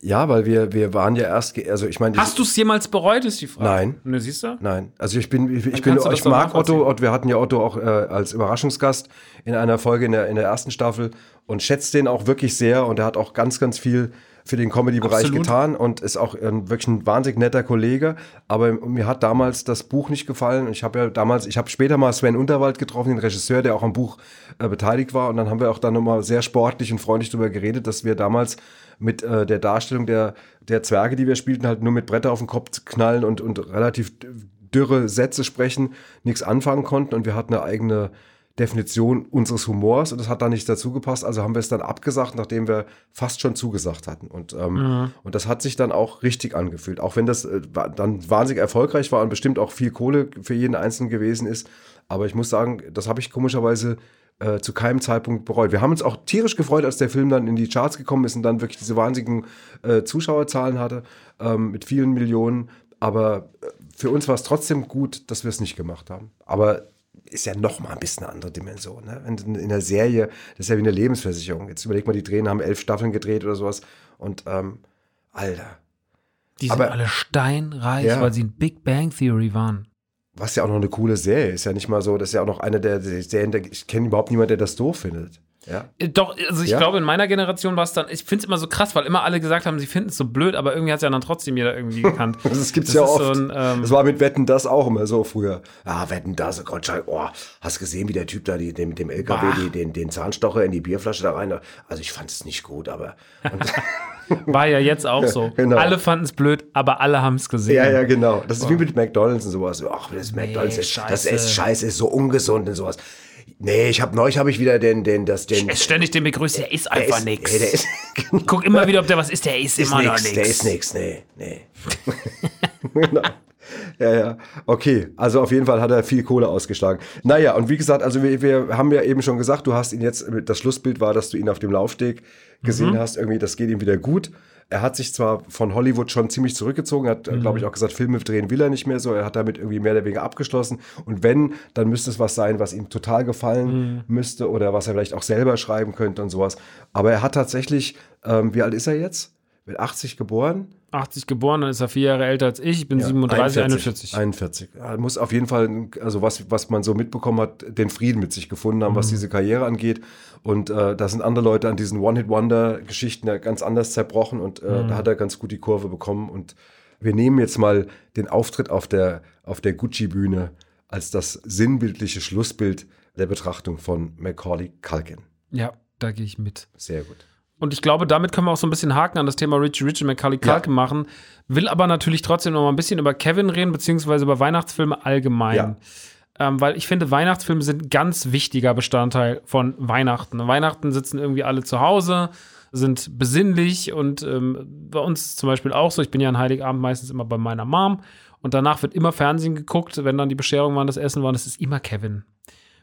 Ja, weil wir, wir waren ja erst, ge- also ich meine. Hast du es jemals bereut, ist die Frage. Nein. Ne, siehst du? Nein. Also ich bin, ich, ich bin, ich mag Otto. Wir hatten ja Otto auch äh, als Überraschungsgast in einer Folge in der, in der ersten Staffel und schätzt den auch wirklich sehr und er hat auch ganz, ganz viel für den Comedy-Bereich getan und ist auch ein, wirklich ein wahnsinnig netter Kollege. Aber mir hat damals das Buch nicht gefallen. Und ich habe ja damals, ich habe später mal Sven Unterwald getroffen, den Regisseur, der auch am Buch äh, beteiligt war. Und dann haben wir auch dann nochmal sehr sportlich und freundlich darüber geredet, dass wir damals mit äh, der Darstellung der, der Zwerge, die wir spielten, halt nur mit Bretter auf den Kopf knallen und, und relativ dürre Sätze sprechen, nichts anfangen konnten. Und wir hatten eine eigene Definition unseres Humors und das hat da nicht dazu gepasst, also haben wir es dann abgesagt, nachdem wir fast schon zugesagt hatten und, ähm, mhm. und das hat sich dann auch richtig angefühlt, auch wenn das äh, dann wahnsinnig erfolgreich war und bestimmt auch viel Kohle für jeden Einzelnen gewesen ist, aber ich muss sagen, das habe ich komischerweise äh, zu keinem Zeitpunkt bereut. Wir haben uns auch tierisch gefreut, als der Film dann in die Charts gekommen ist und dann wirklich diese wahnsinnigen äh, Zuschauerzahlen hatte, äh, mit vielen Millionen, aber für uns war es trotzdem gut, dass wir es nicht gemacht haben, aber ist ja noch mal ein bisschen eine andere Dimension. Ne? In, in der Serie, das ist ja wie eine Lebensversicherung. Jetzt überleg mal, die Tränen haben elf Staffeln gedreht oder sowas. Und, ähm, Alter. Die aber, sind alle steinreich, ja, weil sie in Big Bang Theory waren. Was ja auch noch eine coole Serie ist. Ja nicht mal so, das ist ja auch noch eine der Serien, ich kenne überhaupt niemanden, der das doof findet. Ja. Doch, also ich ja. glaube, in meiner Generation war es dann, ich finde es immer so krass, weil immer alle gesagt haben, sie finden es so blöd, aber irgendwie hat es ja dann trotzdem jeder irgendwie gekannt. Das gibt's das ja oft. So ein, ähm, das war mit Wetten, das auch immer so früher. Ah, Wetten, das, oh Gott, oh, hast gesehen, wie der Typ da die, den, mit dem L K W die, den, den Zahnstocher in die Bierflasche da rein, also ich fand es nicht gut, aber war ja jetzt auch so. Genau. Alle fanden es blöd, aber alle haben es gesehen. Ja, ja, genau. Das ist oh. wie mit McDonald's und sowas. Ach, das nee, McDonald's ist, das ist scheiße, ist so ungesund und sowas. Nee, ich hab neulich habe ich wieder den den das den ich esse ständig den begrüßt, der ist einfach nix. Hey, der ist, genau. Ich guck immer wieder, ob der was ist, der ist, ist immer nix, noch nix. Der ist nix, nee, nee. Genau. Ja, ja. Okay, also auf jeden Fall hat er viel Kohle ausgeschlagen. Naja, und wie gesagt, also wir, wir haben ja eben schon gesagt, du hast ihn jetzt, das Schlussbild war, dass du ihn auf dem Laufsteg gesehen mhm. hast, irgendwie, das geht ihm wieder gut. Er hat sich zwar von Hollywood schon ziemlich zurückgezogen, hat, mhm. glaube ich, auch gesagt, Filme drehen will er nicht mehr so, er hat damit irgendwie mehr oder weniger abgeschlossen und wenn, dann müsste es was sein, was ihm total gefallen mhm. müsste oder was er vielleicht auch selber schreiben könnte und sowas. Aber er hat tatsächlich, ähm, wie alt ist er jetzt? Mit achtzig geboren? achtzig geboren, dann ist er vier Jahre älter als ich. Ich bin ja, siebenunddreißig, einundvierzig. einundvierzig. Er muss auf jeden Fall, also was, was man so mitbekommen hat, den Frieden mit sich gefunden haben, mhm. was diese Karriere angeht. Und äh, da sind andere Leute an diesen One-Hit-Wonder-Geschichten ja ganz anders zerbrochen. Und äh, mhm. da hat er ganz gut die Kurve bekommen. Und wir nehmen jetzt mal den Auftritt auf der, auf der Gucci-Bühne als das sinnbildliche Schlussbild der Betrachtung von Macaulay Culkin. Ja, da gehe ich mit. Sehr gut. Und ich glaube, damit können wir auch so ein bisschen Haken an das Thema Richie Rich und Macaulay Culkin ja. machen. Will aber natürlich trotzdem noch mal ein bisschen über Kevin reden, beziehungsweise über Weihnachtsfilme allgemein. Ja. Ähm, weil ich finde, Weihnachtsfilme sind ein ganz wichtiger Bestandteil von Weihnachten. Weihnachten sitzen irgendwie alle zu Hause, sind besinnlich und ähm, bei uns zum Beispiel auch so. Ich bin ja an Heiligabend meistens immer bei meiner Mom und danach wird immer Fernsehen geguckt, wenn dann die Bescherung war, das Essen war, das ist immer Kevin.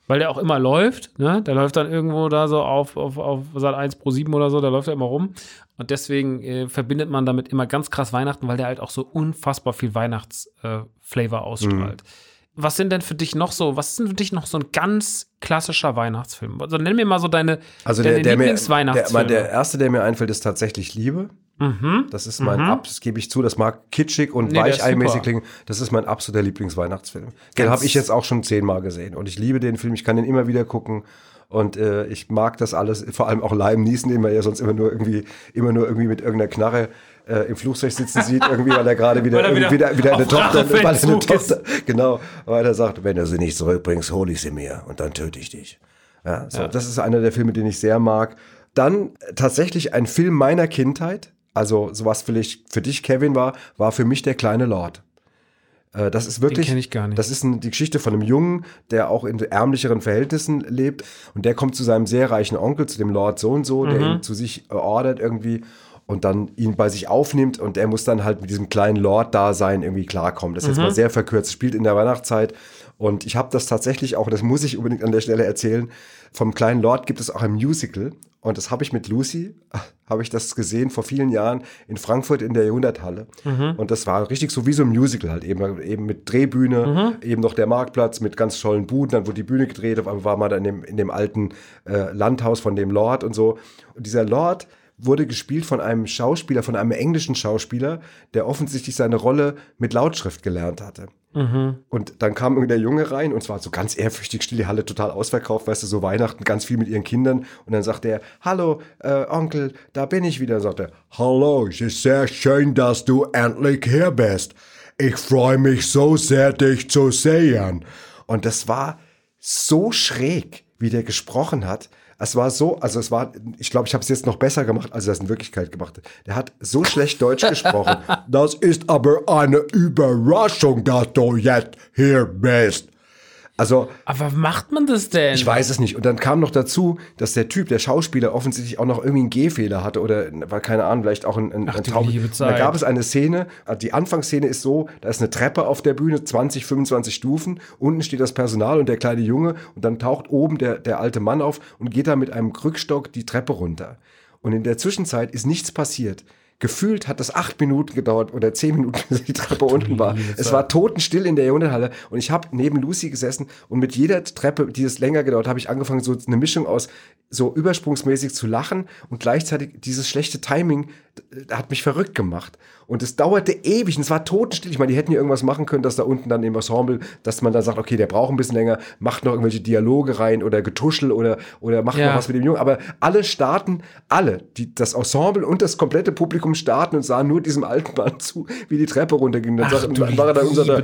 Weil der auch immer läuft, ne? Der läuft dann irgendwo da so auf, auf, auf Sat eins Pro sieben oder so, da läuft er immer rum. Und deswegen äh, verbindet man damit immer ganz krass Weihnachten, weil der halt auch so unfassbar viel Weihnachtsflavor äh, ausstrahlt. Mhm. was sind denn für dich noch so, was ist denn für dich noch so ein ganz klassischer Weihnachtsfilm? Also nenn mir mal so deine, also deine der, der Lieblingsweihnachtsfilme. Der, der erste, der mir einfällt, ist tatsächlich Liebe. Mhm. Das ist mein mhm. Ab, das gebe ich zu, das mag kitschig und nee, weicheimäßig klingen. Das ist mein absoluter Lieblingsweihnachtsfilm. Den habe ich jetzt auch schon zehnmal gesehen. Und ich liebe den Film, ich kann den immer wieder gucken. Und äh, ich mag das alles, vor allem auch Liam Neeson, den man ja sonst immer nur irgendwie, immer nur irgendwie mit irgendeiner Knarre Äh, im Flugzeug sitzen sieht, irgendwie, weil er gerade wieder, wieder, wieder, wieder eine Tochter, weil eine Tochter, genau, weil er sagt, wenn du sie nicht zurückbringst, hole ich sie mir und dann töte ich dich. Ja, so, ja. Das ist einer der Filme, den ich sehr mag. Dann tatsächlich ein Film meiner Kindheit, also sowas vielleicht für dich, Kevin, war, war für mich Der kleine Lord. Das ist wirklich, den kenn ich gar nicht. Das ist die Geschichte von einem Jungen, der auch in ärmlicheren Verhältnissen lebt und der kommt zu seinem sehr reichen Onkel, zu dem Lord so und so, mhm. der ihn zu sich ordert irgendwie. Und dann ihn bei sich aufnimmt und er muss dann halt mit diesem kleinen Lord-Dasein irgendwie klarkommen. Das ist mhm. jetzt mal sehr verkürzt, spielt in der Weihnachtszeit. Und ich habe das tatsächlich auch, das muss ich unbedingt an der Stelle erzählen, vom kleinen Lord gibt es auch ein Musical. Und das habe ich mit Lucy, habe ich das gesehen vor vielen Jahren in Frankfurt in der Jahrhunderthalle. Mhm. Und das war richtig so wie so ein Musical halt eben, eben mit Drehbühne, mhm. eben noch der Marktplatz mit ganz tollen Buden. Dann wurde die Bühne gedreht, auf einmal war man dann in dem, in dem alten äh, Landhaus von dem Lord und so. Und dieser Lord wurde gespielt von einem Schauspieler, von einem englischen Schauspieler, der offensichtlich seine Rolle mit Lautschrift gelernt hatte. Mhm. Und dann kam irgendwie der Junge rein und zwar so ganz ehrfürchtig still, die Halle total ausverkauft, weißt du, so Weihnachten, ganz viel mit ihren Kindern. Und dann sagt er, hallo, äh, Onkel, da bin ich wieder. Und sagt er, hallo, es ist sehr schön, dass du endlich hier bist. Ich freue mich so sehr, dich zu sehen. Und das war so schräg, wie der gesprochen hat. Es war so, also es war, ich glaube, ich habe es jetzt noch besser gemacht, als er es in Wirklichkeit gemacht hat. Der hat so schlecht Deutsch gesprochen. Das ist aber eine Überraschung, dass du jetzt hier bist. Also, aber macht man das denn? Ich weiß es nicht. Und dann kam noch dazu, dass der Typ, der Schauspieler, offensichtlich auch noch irgendwie einen Gehfehler hatte oder, war keine Ahnung, vielleicht auch ein, ein, Ach, ein Traum. Da gab es eine Szene, die Anfangsszene ist so, da ist eine Treppe auf der Bühne, zwanzig, fünfundzwanzig Stufen, unten steht das Personal und der kleine Junge und dann taucht oben der, der alte Mann auf und geht da mit einem Krückstock die Treppe runter. Und in der Zwischenzeit ist nichts passiert. Gefühlt hat das acht Minuten gedauert oder zehn Minuten, bis die Treppe unten war. Es war totenstill in der Jahrhunderthalle und ich habe neben Lucy gesessen und mit jeder Treppe, die es länger gedauert, habe ich angefangen, so eine Mischung aus so übersprungsmäßig zu lachen und gleichzeitig dieses schlechte Timing hat mich verrückt gemacht. Und es dauerte ewig und es war totenstill. Ich meine, die hätten ja irgendwas machen können, dass da unten dann im Ensemble, dass man dann sagt, okay, der braucht ein bisschen länger, macht noch irgendwelche Dialoge rein oder Getuschel oder, oder macht ja. noch was mit dem Jungen. Aber alle starten, alle, die, das Ensemble und das komplette Publikum starten und sahen nur diesem alten Mann zu, wie die Treppe runterging. Dann sagte war er dann unser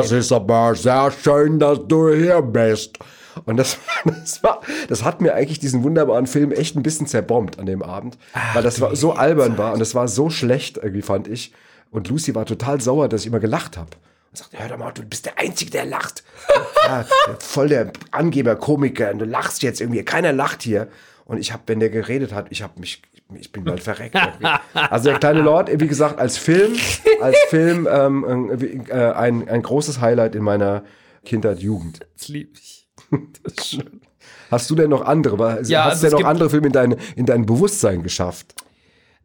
Es ist aber sehr schön, dass du hier bist. Und das, das war, das hat mir eigentlich diesen wunderbaren Film echt ein bisschen zerbombt an dem Abend, Ach, weil das war so albern Zeit. war und das war so schlecht irgendwie, fand ich. Und Lucy war total sauer, dass ich immer gelacht habe. Und sagte, hör doch mal, du bist der Einzige, der lacht. ja, voll der Angeber-Komiker und du lachst jetzt irgendwie. Keiner lacht hier. Und ich habe, wenn der geredet hat, ich habe mich, ich bin mal verreckt. Also Der kleine Lord, wie gesagt, als Film, als Film ähm, äh, ein, ein großes Highlight in meiner Kindheit, Jugend. Das liebe ich. Das ist schön. Hast du denn noch andere? Ja, hast du also denn noch andere Filme in dein, in dein Bewusstsein geschafft?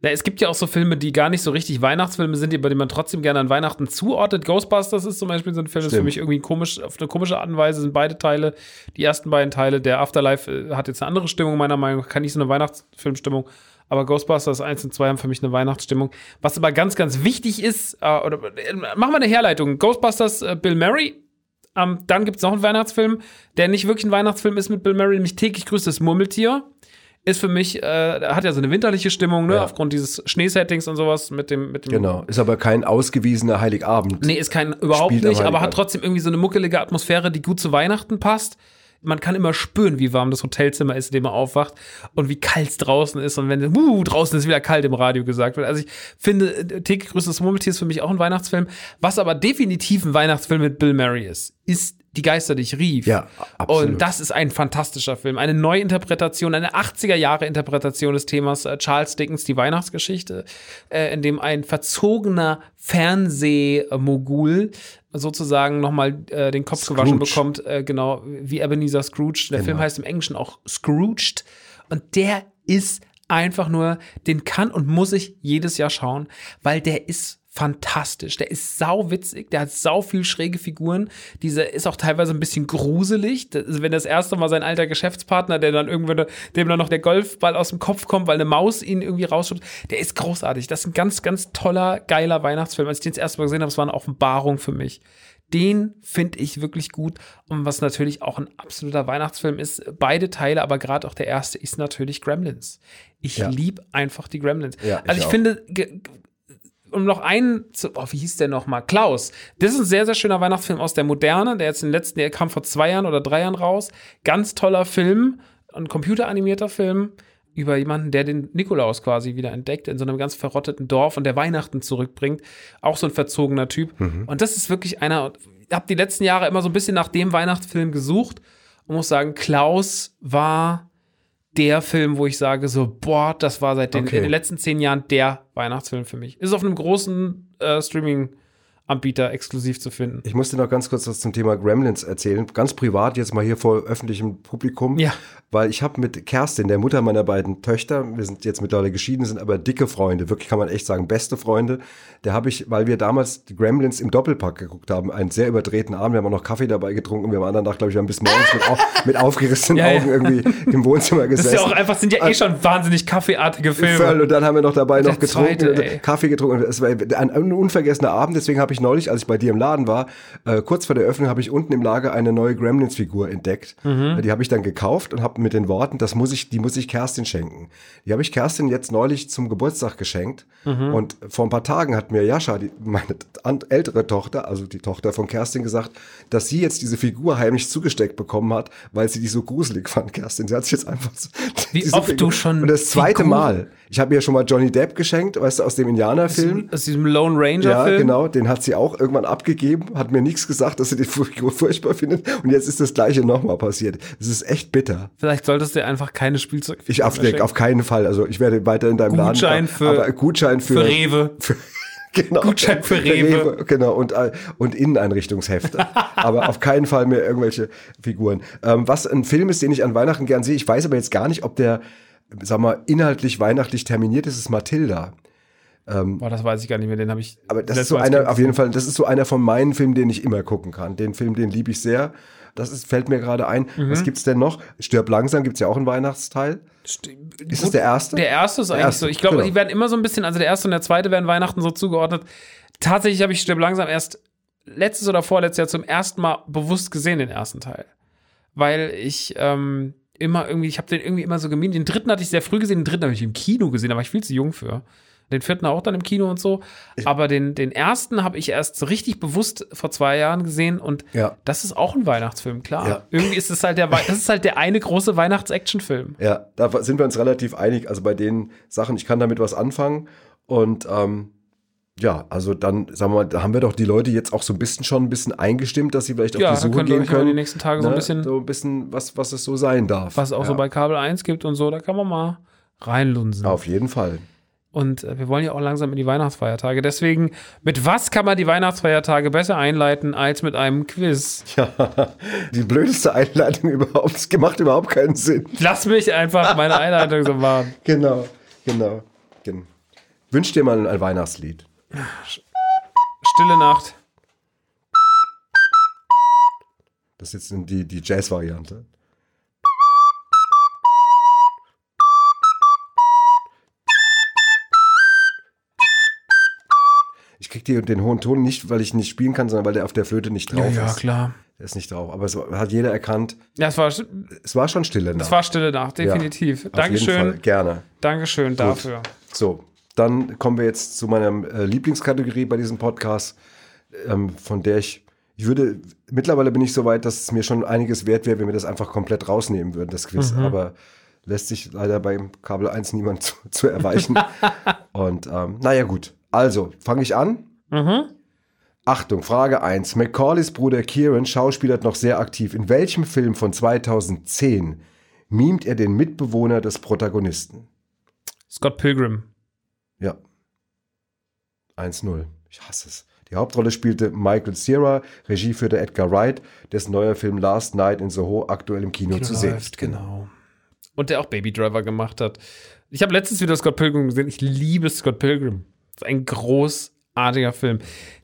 Na, es gibt ja auch so Filme, die gar nicht so richtig Weihnachtsfilme sind, die, bei denen man trotzdem gerne an Weihnachten zuordnet. Ghostbusters ist zum Beispiel so ein Film, das ist für mich irgendwie komisch, auf eine komische Art und Weise sind beide Teile, die ersten beiden Teile. Der Afterlife hat jetzt eine andere Stimmung, meiner Meinung nach, kann nicht so eine Weihnachtsfilmstimmung. Aber Ghostbusters eins und zwei haben für mich eine Weihnachtsstimmung. Was aber ganz, ganz wichtig ist, äh, oder äh, machen wir eine Herleitung. Ghostbusters, äh, Bill Murray. Ähm, dann gibt es noch einen Weihnachtsfilm, der nicht wirklich ein Weihnachtsfilm ist mit Bill Murray, nämlich Täglich grüßt das Murmeltier. Ist für mich, äh, hat ja so eine winterliche Stimmung, ne? Ja. Aufgrund dieses Schneesettings und sowas mit dem, mit dem. Genau, ist aber kein ausgewiesener Heiligabend. Nee, ist kein, überhaupt Spiel nicht, aber hat trotzdem irgendwie so eine muckelige Atmosphäre, die gut zu Weihnachten passt. Man kann immer spüren, wie warm das Hotelzimmer ist, in dem man aufwacht und wie kalt es draußen ist. Und wenn, uh, draußen ist wieder kalt, im Radio gesagt wird. Also ich finde, Täglich grüßt das Murmeltier ist für mich auch ein Weihnachtsfilm. Was aber definitiv ein Weihnachtsfilm mit Bill Murray ist, ist Die Geister, die ich rief. Ja, absolut. Und das ist ein fantastischer Film. Eine Neuinterpretation, eine achtziger-Jahre-Interpretation des Themas äh, Charles Dickens, die Weihnachtsgeschichte, äh, in dem ein verzogener Fernsehmogul sozusagen nochmal äh, den Kopf Scrooge. gewaschen bekommt, äh, genau, wie Ebenezer Scrooge. Der genau. Film heißt im Englischen auch Scrooged. Und der ist einfach nur, den kann und muss ich jedes Jahr schauen, weil der ist fantastisch. Der ist sauwitzig, der hat sau viel schräge Figuren. Dieser ist auch teilweise ein bisschen gruselig. Das, wenn das erste Mal sein alter Geschäftspartner, der dann irgendwann, dem dann noch der Golfball aus dem Kopf kommt, weil eine Maus ihn irgendwie rausschubst, der ist großartig. Das ist ein ganz, ganz toller, geiler Weihnachtsfilm. Als ich den das erste Mal gesehen habe, es war eine Offenbarung für mich. Den finde ich wirklich gut. Und was natürlich auch ein absoluter Weihnachtsfilm ist, beide Teile, aber gerade auch der erste, ist natürlich Gremlins. Ich ja. liebe einfach die Gremlins. Ja, also ich, ich finde, ge- um noch einen zu, oh, wie hieß der nochmal? Klaus. Das ist ein sehr, sehr schöner Weihnachtsfilm aus der Moderne, der jetzt im letzten, der kam vor zwei Jahren oder drei Jahren raus. Ganz toller Film, ein computeranimierter Film über jemanden, der den Nikolaus quasi wieder entdeckt in so einem ganz verrotteten Dorf und der Weihnachten zurückbringt. Auch so ein verzogener Typ. Mhm. Und das ist wirklich einer, ich habe die letzten Jahre immer so ein bisschen nach dem Weihnachtsfilm gesucht und muss sagen, Klaus war der Film, wo ich sage so, boah, das war seit den, okay. in den letzten zehn Jahren der Weihnachtsfilm für mich. Ist auf einem großen äh, Streaming- Anbieter exklusiv zu finden. Ich musste noch ganz kurz was zum Thema Gremlins erzählen. Ganz privat jetzt mal hier vor öffentlichem Publikum. Ja. Weil ich habe mit Kerstin, der Mutter meiner beiden Töchter, wir sind jetzt mittlerweile geschieden, sind aber dicke Freunde, wirklich kann man echt sagen, beste Freunde. Da habe ich, weil wir damals die Gremlins im Doppelpack geguckt haben, einen sehr überdrehten Abend, wir haben auch noch Kaffee dabei getrunken, wir haben am anderen Tag, glaube ich, wir haben bis morgens mit, auf, mit aufgerissenen ja, Augen ja. irgendwie im Wohnzimmer gesessen. Das ist ja auch einfach, sind ja eh schon wahnsinnig kaffeeartige Filme. Völl, und dann haben wir noch dabei der noch getrunken, zweite, Kaffee getrunken. Es war ein, ein unvergessener Abend, deswegen habe ich neulich, als ich bei dir im Laden war, äh, kurz vor der Öffnung, habe ich unten im Lager eine neue Gremlins-Figur entdeckt. Mhm. Die habe ich dann gekauft und habe mit den Worten, das muss ich, die muss ich Kerstin schenken. Die habe ich Kerstin jetzt neulich zum Geburtstag geschenkt. Mhm. Und vor ein paar Tagen hat mir Jascha, die, meine ältere Tochter, also die Tochter von Kerstin, gesagt, dass sie jetzt diese Figur heimlich zugesteckt bekommen hat, weil sie die so gruselig fand, Kerstin. Sie hat sich jetzt einfach so Wie oft Figur. Du schon Und das zweite Figur? Mal. Ich habe mir schon mal Johnny Depp geschenkt, weißt du, aus dem Indianerfilm. Aus diesem Lone Ranger-Film? Ja, genau, den hat sie auch irgendwann abgegeben, hat mir nichts gesagt, dass sie die Figur furchtbar findet und jetzt ist das Gleiche nochmal passiert. Das ist echt bitter. Vielleicht solltest du einfach keine Spielzeugfiguren Ich auf, auf keinen Fall, also ich werde weiter in deinem Gutschein Laden. Für, aber Gutschein für... für Rewe. Für, genau, Gutschein für Rewe. Rewe genau, und, und Inneneinrichtungshefte. Aber auf keinen Fall mehr irgendwelche Figuren. Ähm, was ein Film ist, den ich an Weihnachten gern sehe, ich weiß aber jetzt gar nicht, ob der sag mal, inhaltlich weihnachtlich terminiert ist, ist Matilda. Ähm, Boah, das weiß ich gar nicht mehr, den habe ich... Aber das ist so einer, auf jeden Fall, das ist so einer von meinen Filmen, den ich immer gucken kann. Den Film, den liebe ich sehr. Das ist, fällt mir gerade ein. Mhm. Was gibt's denn noch? Stirb langsam gibt's ja auch einen Weihnachtsteil. St- ist das der erste? Der erste ist der eigentlich erste, so. Ich glaube, genau. Die werden immer so ein bisschen, also der erste und der zweite werden Weihnachten so zugeordnet. Tatsächlich habe ich Stirb langsam erst letztes oder vorletztes Jahr zum ersten Mal bewusst gesehen, den ersten Teil. Weil ich... Ähm, immer irgendwie, ich habe den irgendwie immer so gemieden. Den dritten hatte ich sehr früh gesehen, den dritten habe ich im Kino gesehen, da war ich viel zu jung für. Den vierten auch dann im Kino und so. Aber den, den ersten habe ich erst so richtig bewusst vor zwei Jahren gesehen und ja. das ist auch ein Weihnachtsfilm, klar. Ja. Irgendwie ist es halt der, das ist halt der eine große Weihnachts-Action-Film. Ja, da sind wir uns relativ einig. Also bei den Sachen, ich kann damit was anfangen und ähm, ja, also dann, sagen wir mal, da haben wir doch die Leute jetzt auch so ein bisschen schon ein bisschen eingestimmt, dass sie vielleicht auf ja, die Suche können, gehen können. Ja, die nächsten Tage ne? so ein bisschen, so ein bisschen was, was es so sein darf. Was auch ja. so bei Kabel eins gibt und so, da kann man mal reinlunsen. Auf jeden Fall. Und äh, wir wollen ja auch langsam in die Weihnachtsfeiertage. Deswegen, mit was kann man die Weihnachtsfeiertage besser einleiten als mit einem Quiz? Ja, die blödeste Einleitung überhaupt. Es macht überhaupt keinen Sinn. Lass mich einfach meine Einleitung so machen. Genau, genau. genau. Wünsch dir mal ein Weihnachtslied. Stille Nacht. Das ist jetzt die, die Jazz-Variante. Ich krieg die, den hohen Ton nicht, weil ich ihn nicht spielen kann, sondern weil der auf der Flöte nicht drauf ja, ist. Ja, klar. Der ist nicht drauf, aber es hat jeder erkannt. Ja, es war, es war schon Stille Nacht. Es war Stille Nacht, definitiv. Ja, auf Dankeschön. Jeden Fall. Gerne. Dankeschön Gut. dafür. So. Dann kommen wir jetzt zu meiner äh, Lieblingskategorie bei diesem Podcast, ähm, von der ich, ich würde, mittlerweile bin ich so weit, dass es mir schon einiges wert wäre, wenn wir das einfach komplett rausnehmen würden, das Quiz. Mhm. Aber lässt sich leider beim Kabel eins niemand zu, zu erweichen. Und ähm, naja gut, also fange ich an. Mhm. Achtung, Frage eins. Macaulays Bruder Kieran schauspielert noch sehr aktiv. In welchem Film von zweitausendzehn mimt er den Mitbewohner des Protagonisten? Scott Pilgrim. Ja. eins null. Ich hasse es. Die Hauptrolle spielte Michael Cera, Regie führte Edgar Wright, dessen neuer Film Last Night in Soho aktuell im Kino, Kino zu sehen ist. Genau. Und der auch Baby Driver gemacht hat. Ich habe letztens wieder Scott Pilgrim gesehen. Ich liebe Scott Pilgrim. Das ist ein großartiger großartiger Film.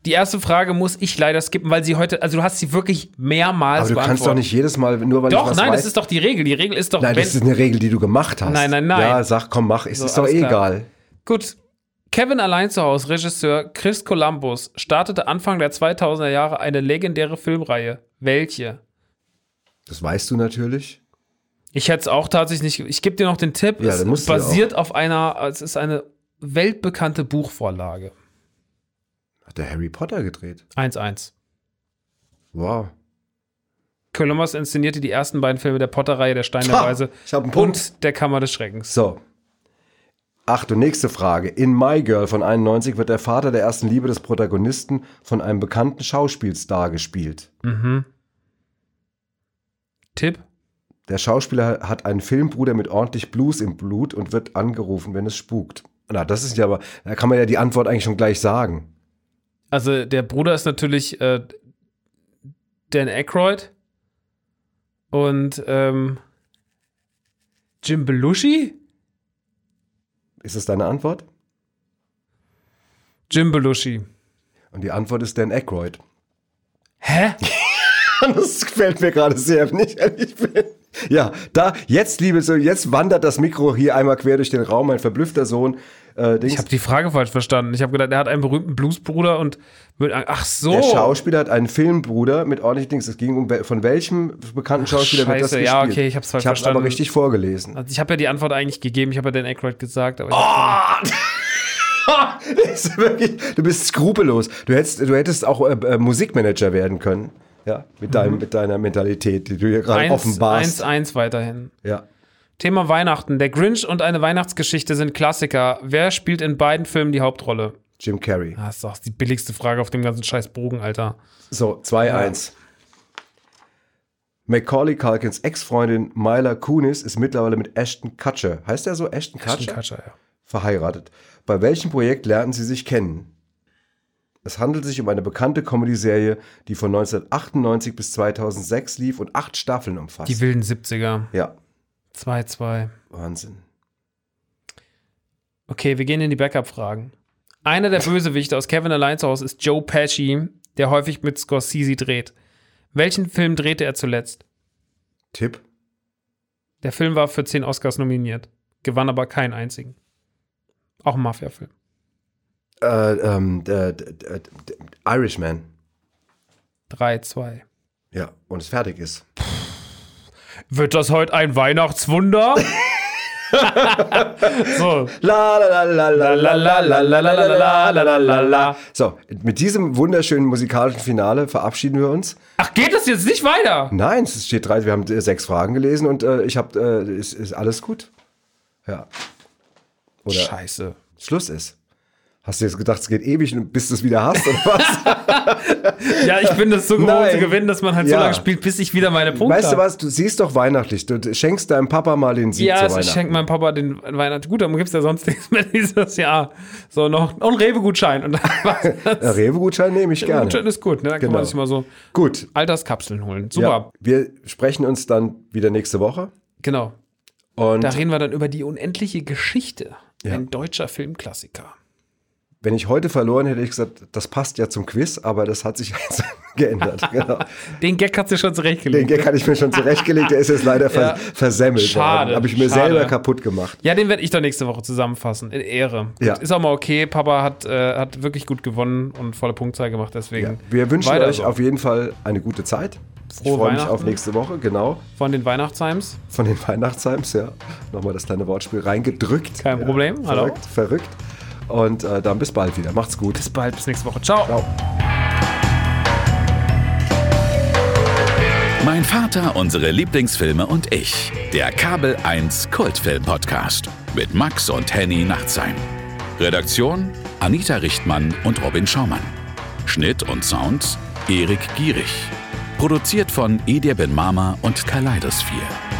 Die erste Frage muss ich leider skippen, weil sie heute, also du hast sie wirklich mehrmals beantwortet. Aber du kannst doch nicht jedes Mal, nur weil doch, ich was nein, weiß. Das ist doch die Regel. Die Regel ist doch... Nein, das ist eine Regel, die du gemacht hast. Nein, nein, nein. Ja, sag, komm, mach, es so, ist doch eh egal. Gut. Kevin allein zu Hause, Regisseur Chris Columbus, startete Anfang der zweitausender Jahre eine legendäre Filmreihe. Welche? Das weißt du natürlich. Ich hätte es auch tatsächlich nicht... Ich gebe dir noch den Tipp. Ja, es musst basiert du auf einer... Es ist eine weltbekannte Buchvorlage. Hat der Harry Potter gedreht? eins eins. Wow. Columbus inszenierte die ersten beiden Filme der Potter-Reihe, der Stein der Weise und der Kammer des Schreckens. So. Achtung, nächste Frage. In My Girl von einundneunzig wird der Vater der ersten Liebe des Protagonisten von einem bekannten Schauspielstar gespielt. Mhm. Tipp? Der Schauspieler hat einen Filmbruder mit ordentlich Blues im Blut und wird angerufen, wenn es spukt. Na, das ist ja aber, da kann man ja die Antwort eigentlich schon gleich sagen. Also der Bruder ist natürlich äh, Dan Aykroyd und ähm, Jim Belushi. Ist das deine Antwort? Jim Belushi. Und die Antwort ist Dan Aykroyd. Hä? Das gefällt mir gerade sehr, wenn ich ehrlich bin. Ja, da, jetzt, liebe Söhne, jetzt wandert das Mikro hier einmal quer durch den Raum, mein verblüffter Sohn. Äh, ich habe die Frage falsch verstanden. Ich habe gedacht, er hat einen berühmten Bluesbruder und mit, ach so. Der Schauspieler hat einen Filmbruder mit ordentlich Dings. Es ging um, von welchem bekannten Schauspieler ach, wird das gespielt? Ja, okay, ich habe es falsch verstanden. Ich habe aber richtig vorgelesen. Also ich habe ja die Antwort eigentlich gegeben. Ich habe ja Dan Aykroyd gesagt. Aber oh! Das ist wirklich, du bist skrupellos. Du hättest, du hättest auch äh, Musikmanager werden können. Ja, mit, deinem, mhm. mit deiner Mentalität, die du hier gerade offenbarst. eins eins weiterhin. Ja. Thema Weihnachten. Der Grinch und eine Weihnachtsgeschichte sind Klassiker. Wer spielt in beiden Filmen die Hauptrolle? Jim Carrey. Das ist doch die billigste Frage auf dem ganzen scheiß Bogen, Alter. So, zwei eins. Ja. Macaulay Culkins Ex-Freundin Mila Kunis ist mittlerweile mit Ashton Kutcher. Heißt der so? Ashton Kutcher? Ashton Kutcher, ja. Verheiratet. Bei welchem Projekt lernten sie sich kennen? Es handelt sich um eine bekannte Comedy-Serie, die von neunzehnhundertachtundneunzig bis zweitausendsechs lief und acht Staffeln umfasst. Die wilden siebziger. Ja. zwei zwei. Wahnsinn. Okay, wir gehen in die Backup-Fragen. Einer der Bösewichte aus Kevin Allein zu Hause ist Joe Pesci, der häufig mit Scorsese dreht. Welchen Film drehte er zuletzt? Tipp. Der Film war für zehn Oscars nominiert, gewann aber keinen einzigen. Auch ein Mafia-Film. Äh, ähm, der, der, der, der Irishman. drei zwei. Ja, und es fertig ist. Puh. Wird das heute ein Weihnachtswunder? So. La la la la la la la la la la la la. So, mit diesem wunderschönen musikalischen Finale verabschieden wir uns. Ach, geht das jetzt nicht weiter? Nein, es steht drei, wir haben sechs Fragen gelesen und äh, ich hab, äh, ist, ist alles gut. Ja. Oder Scheiße. Schluss ist. Hast du jetzt gedacht, es geht ewig, bis du es wieder hast, oder was? Ja, ich bin das so gewohnt zu gewinnen, dass man halt ja. so lange spielt, bis ich wieder meine Punkte Weißt du was, du siehst doch weihnachtlich. Du schenkst deinem Papa mal den Sieg ja, zu Weihnachten. Ja, also ich schenke meinem Papa den Weihnachten. Gut, dann gibt's ja sonst nichts mehr dieses Jahr. So noch, und Rewe-Gutschein. Und ja, Rewe-Gutschein nehme ich gerne. Rewe-Gutschein ist gut, ne? Da genau. kann man sich mal so gut. Alterskapseln holen. Super. Ja, wir sprechen uns dann wieder nächste Woche. Genau. Und da reden wir dann über die unendliche Geschichte. Ja. Ein deutscher Filmklassiker. Wenn ich heute verloren hätte, hätte ich gesagt, das passt ja zum Quiz, aber das hat sich jetzt geändert. Genau. Den Gag hat sie schon zurechtgelegt. Den Gag hatte ich mir schon zurechtgelegt, der ist jetzt leider ja. versemmelt. Schade. Habe ich mir schade. selber kaputt gemacht. Ja, den werde ich doch nächste Woche zusammenfassen, in Ehre. Ja. Ist auch mal okay, Papa hat, äh, hat wirklich gut gewonnen und volle Punktzahl gemacht, deswegen. Ja. Wir wünschen euch so. auf jeden Fall eine gute Zeit. Frohe ich freue mich auf nächste Woche, genau. Von den Weihnachtsheims. Von den Weihnachtsheims, ja. Nochmal das kleine Wortspiel reingedrückt. Kein ja. Problem, verrückt, hallo. Verrückt, verrückt. Und äh, dann bis bald wieder. Macht's gut. Bis bald, bis nächste Woche. Ciao. Ciao. Mein Vater, unsere Lieblingsfilme und ich. Der Kabel eins Kultfilm-Podcast mit Max und Henny Nachtsheim. Redaktion Anita Richtmann und Robin Schaumann. Schnitt und Sound Erik Gierig. Produziert von Edir Ben Mama und Kaleidos vier.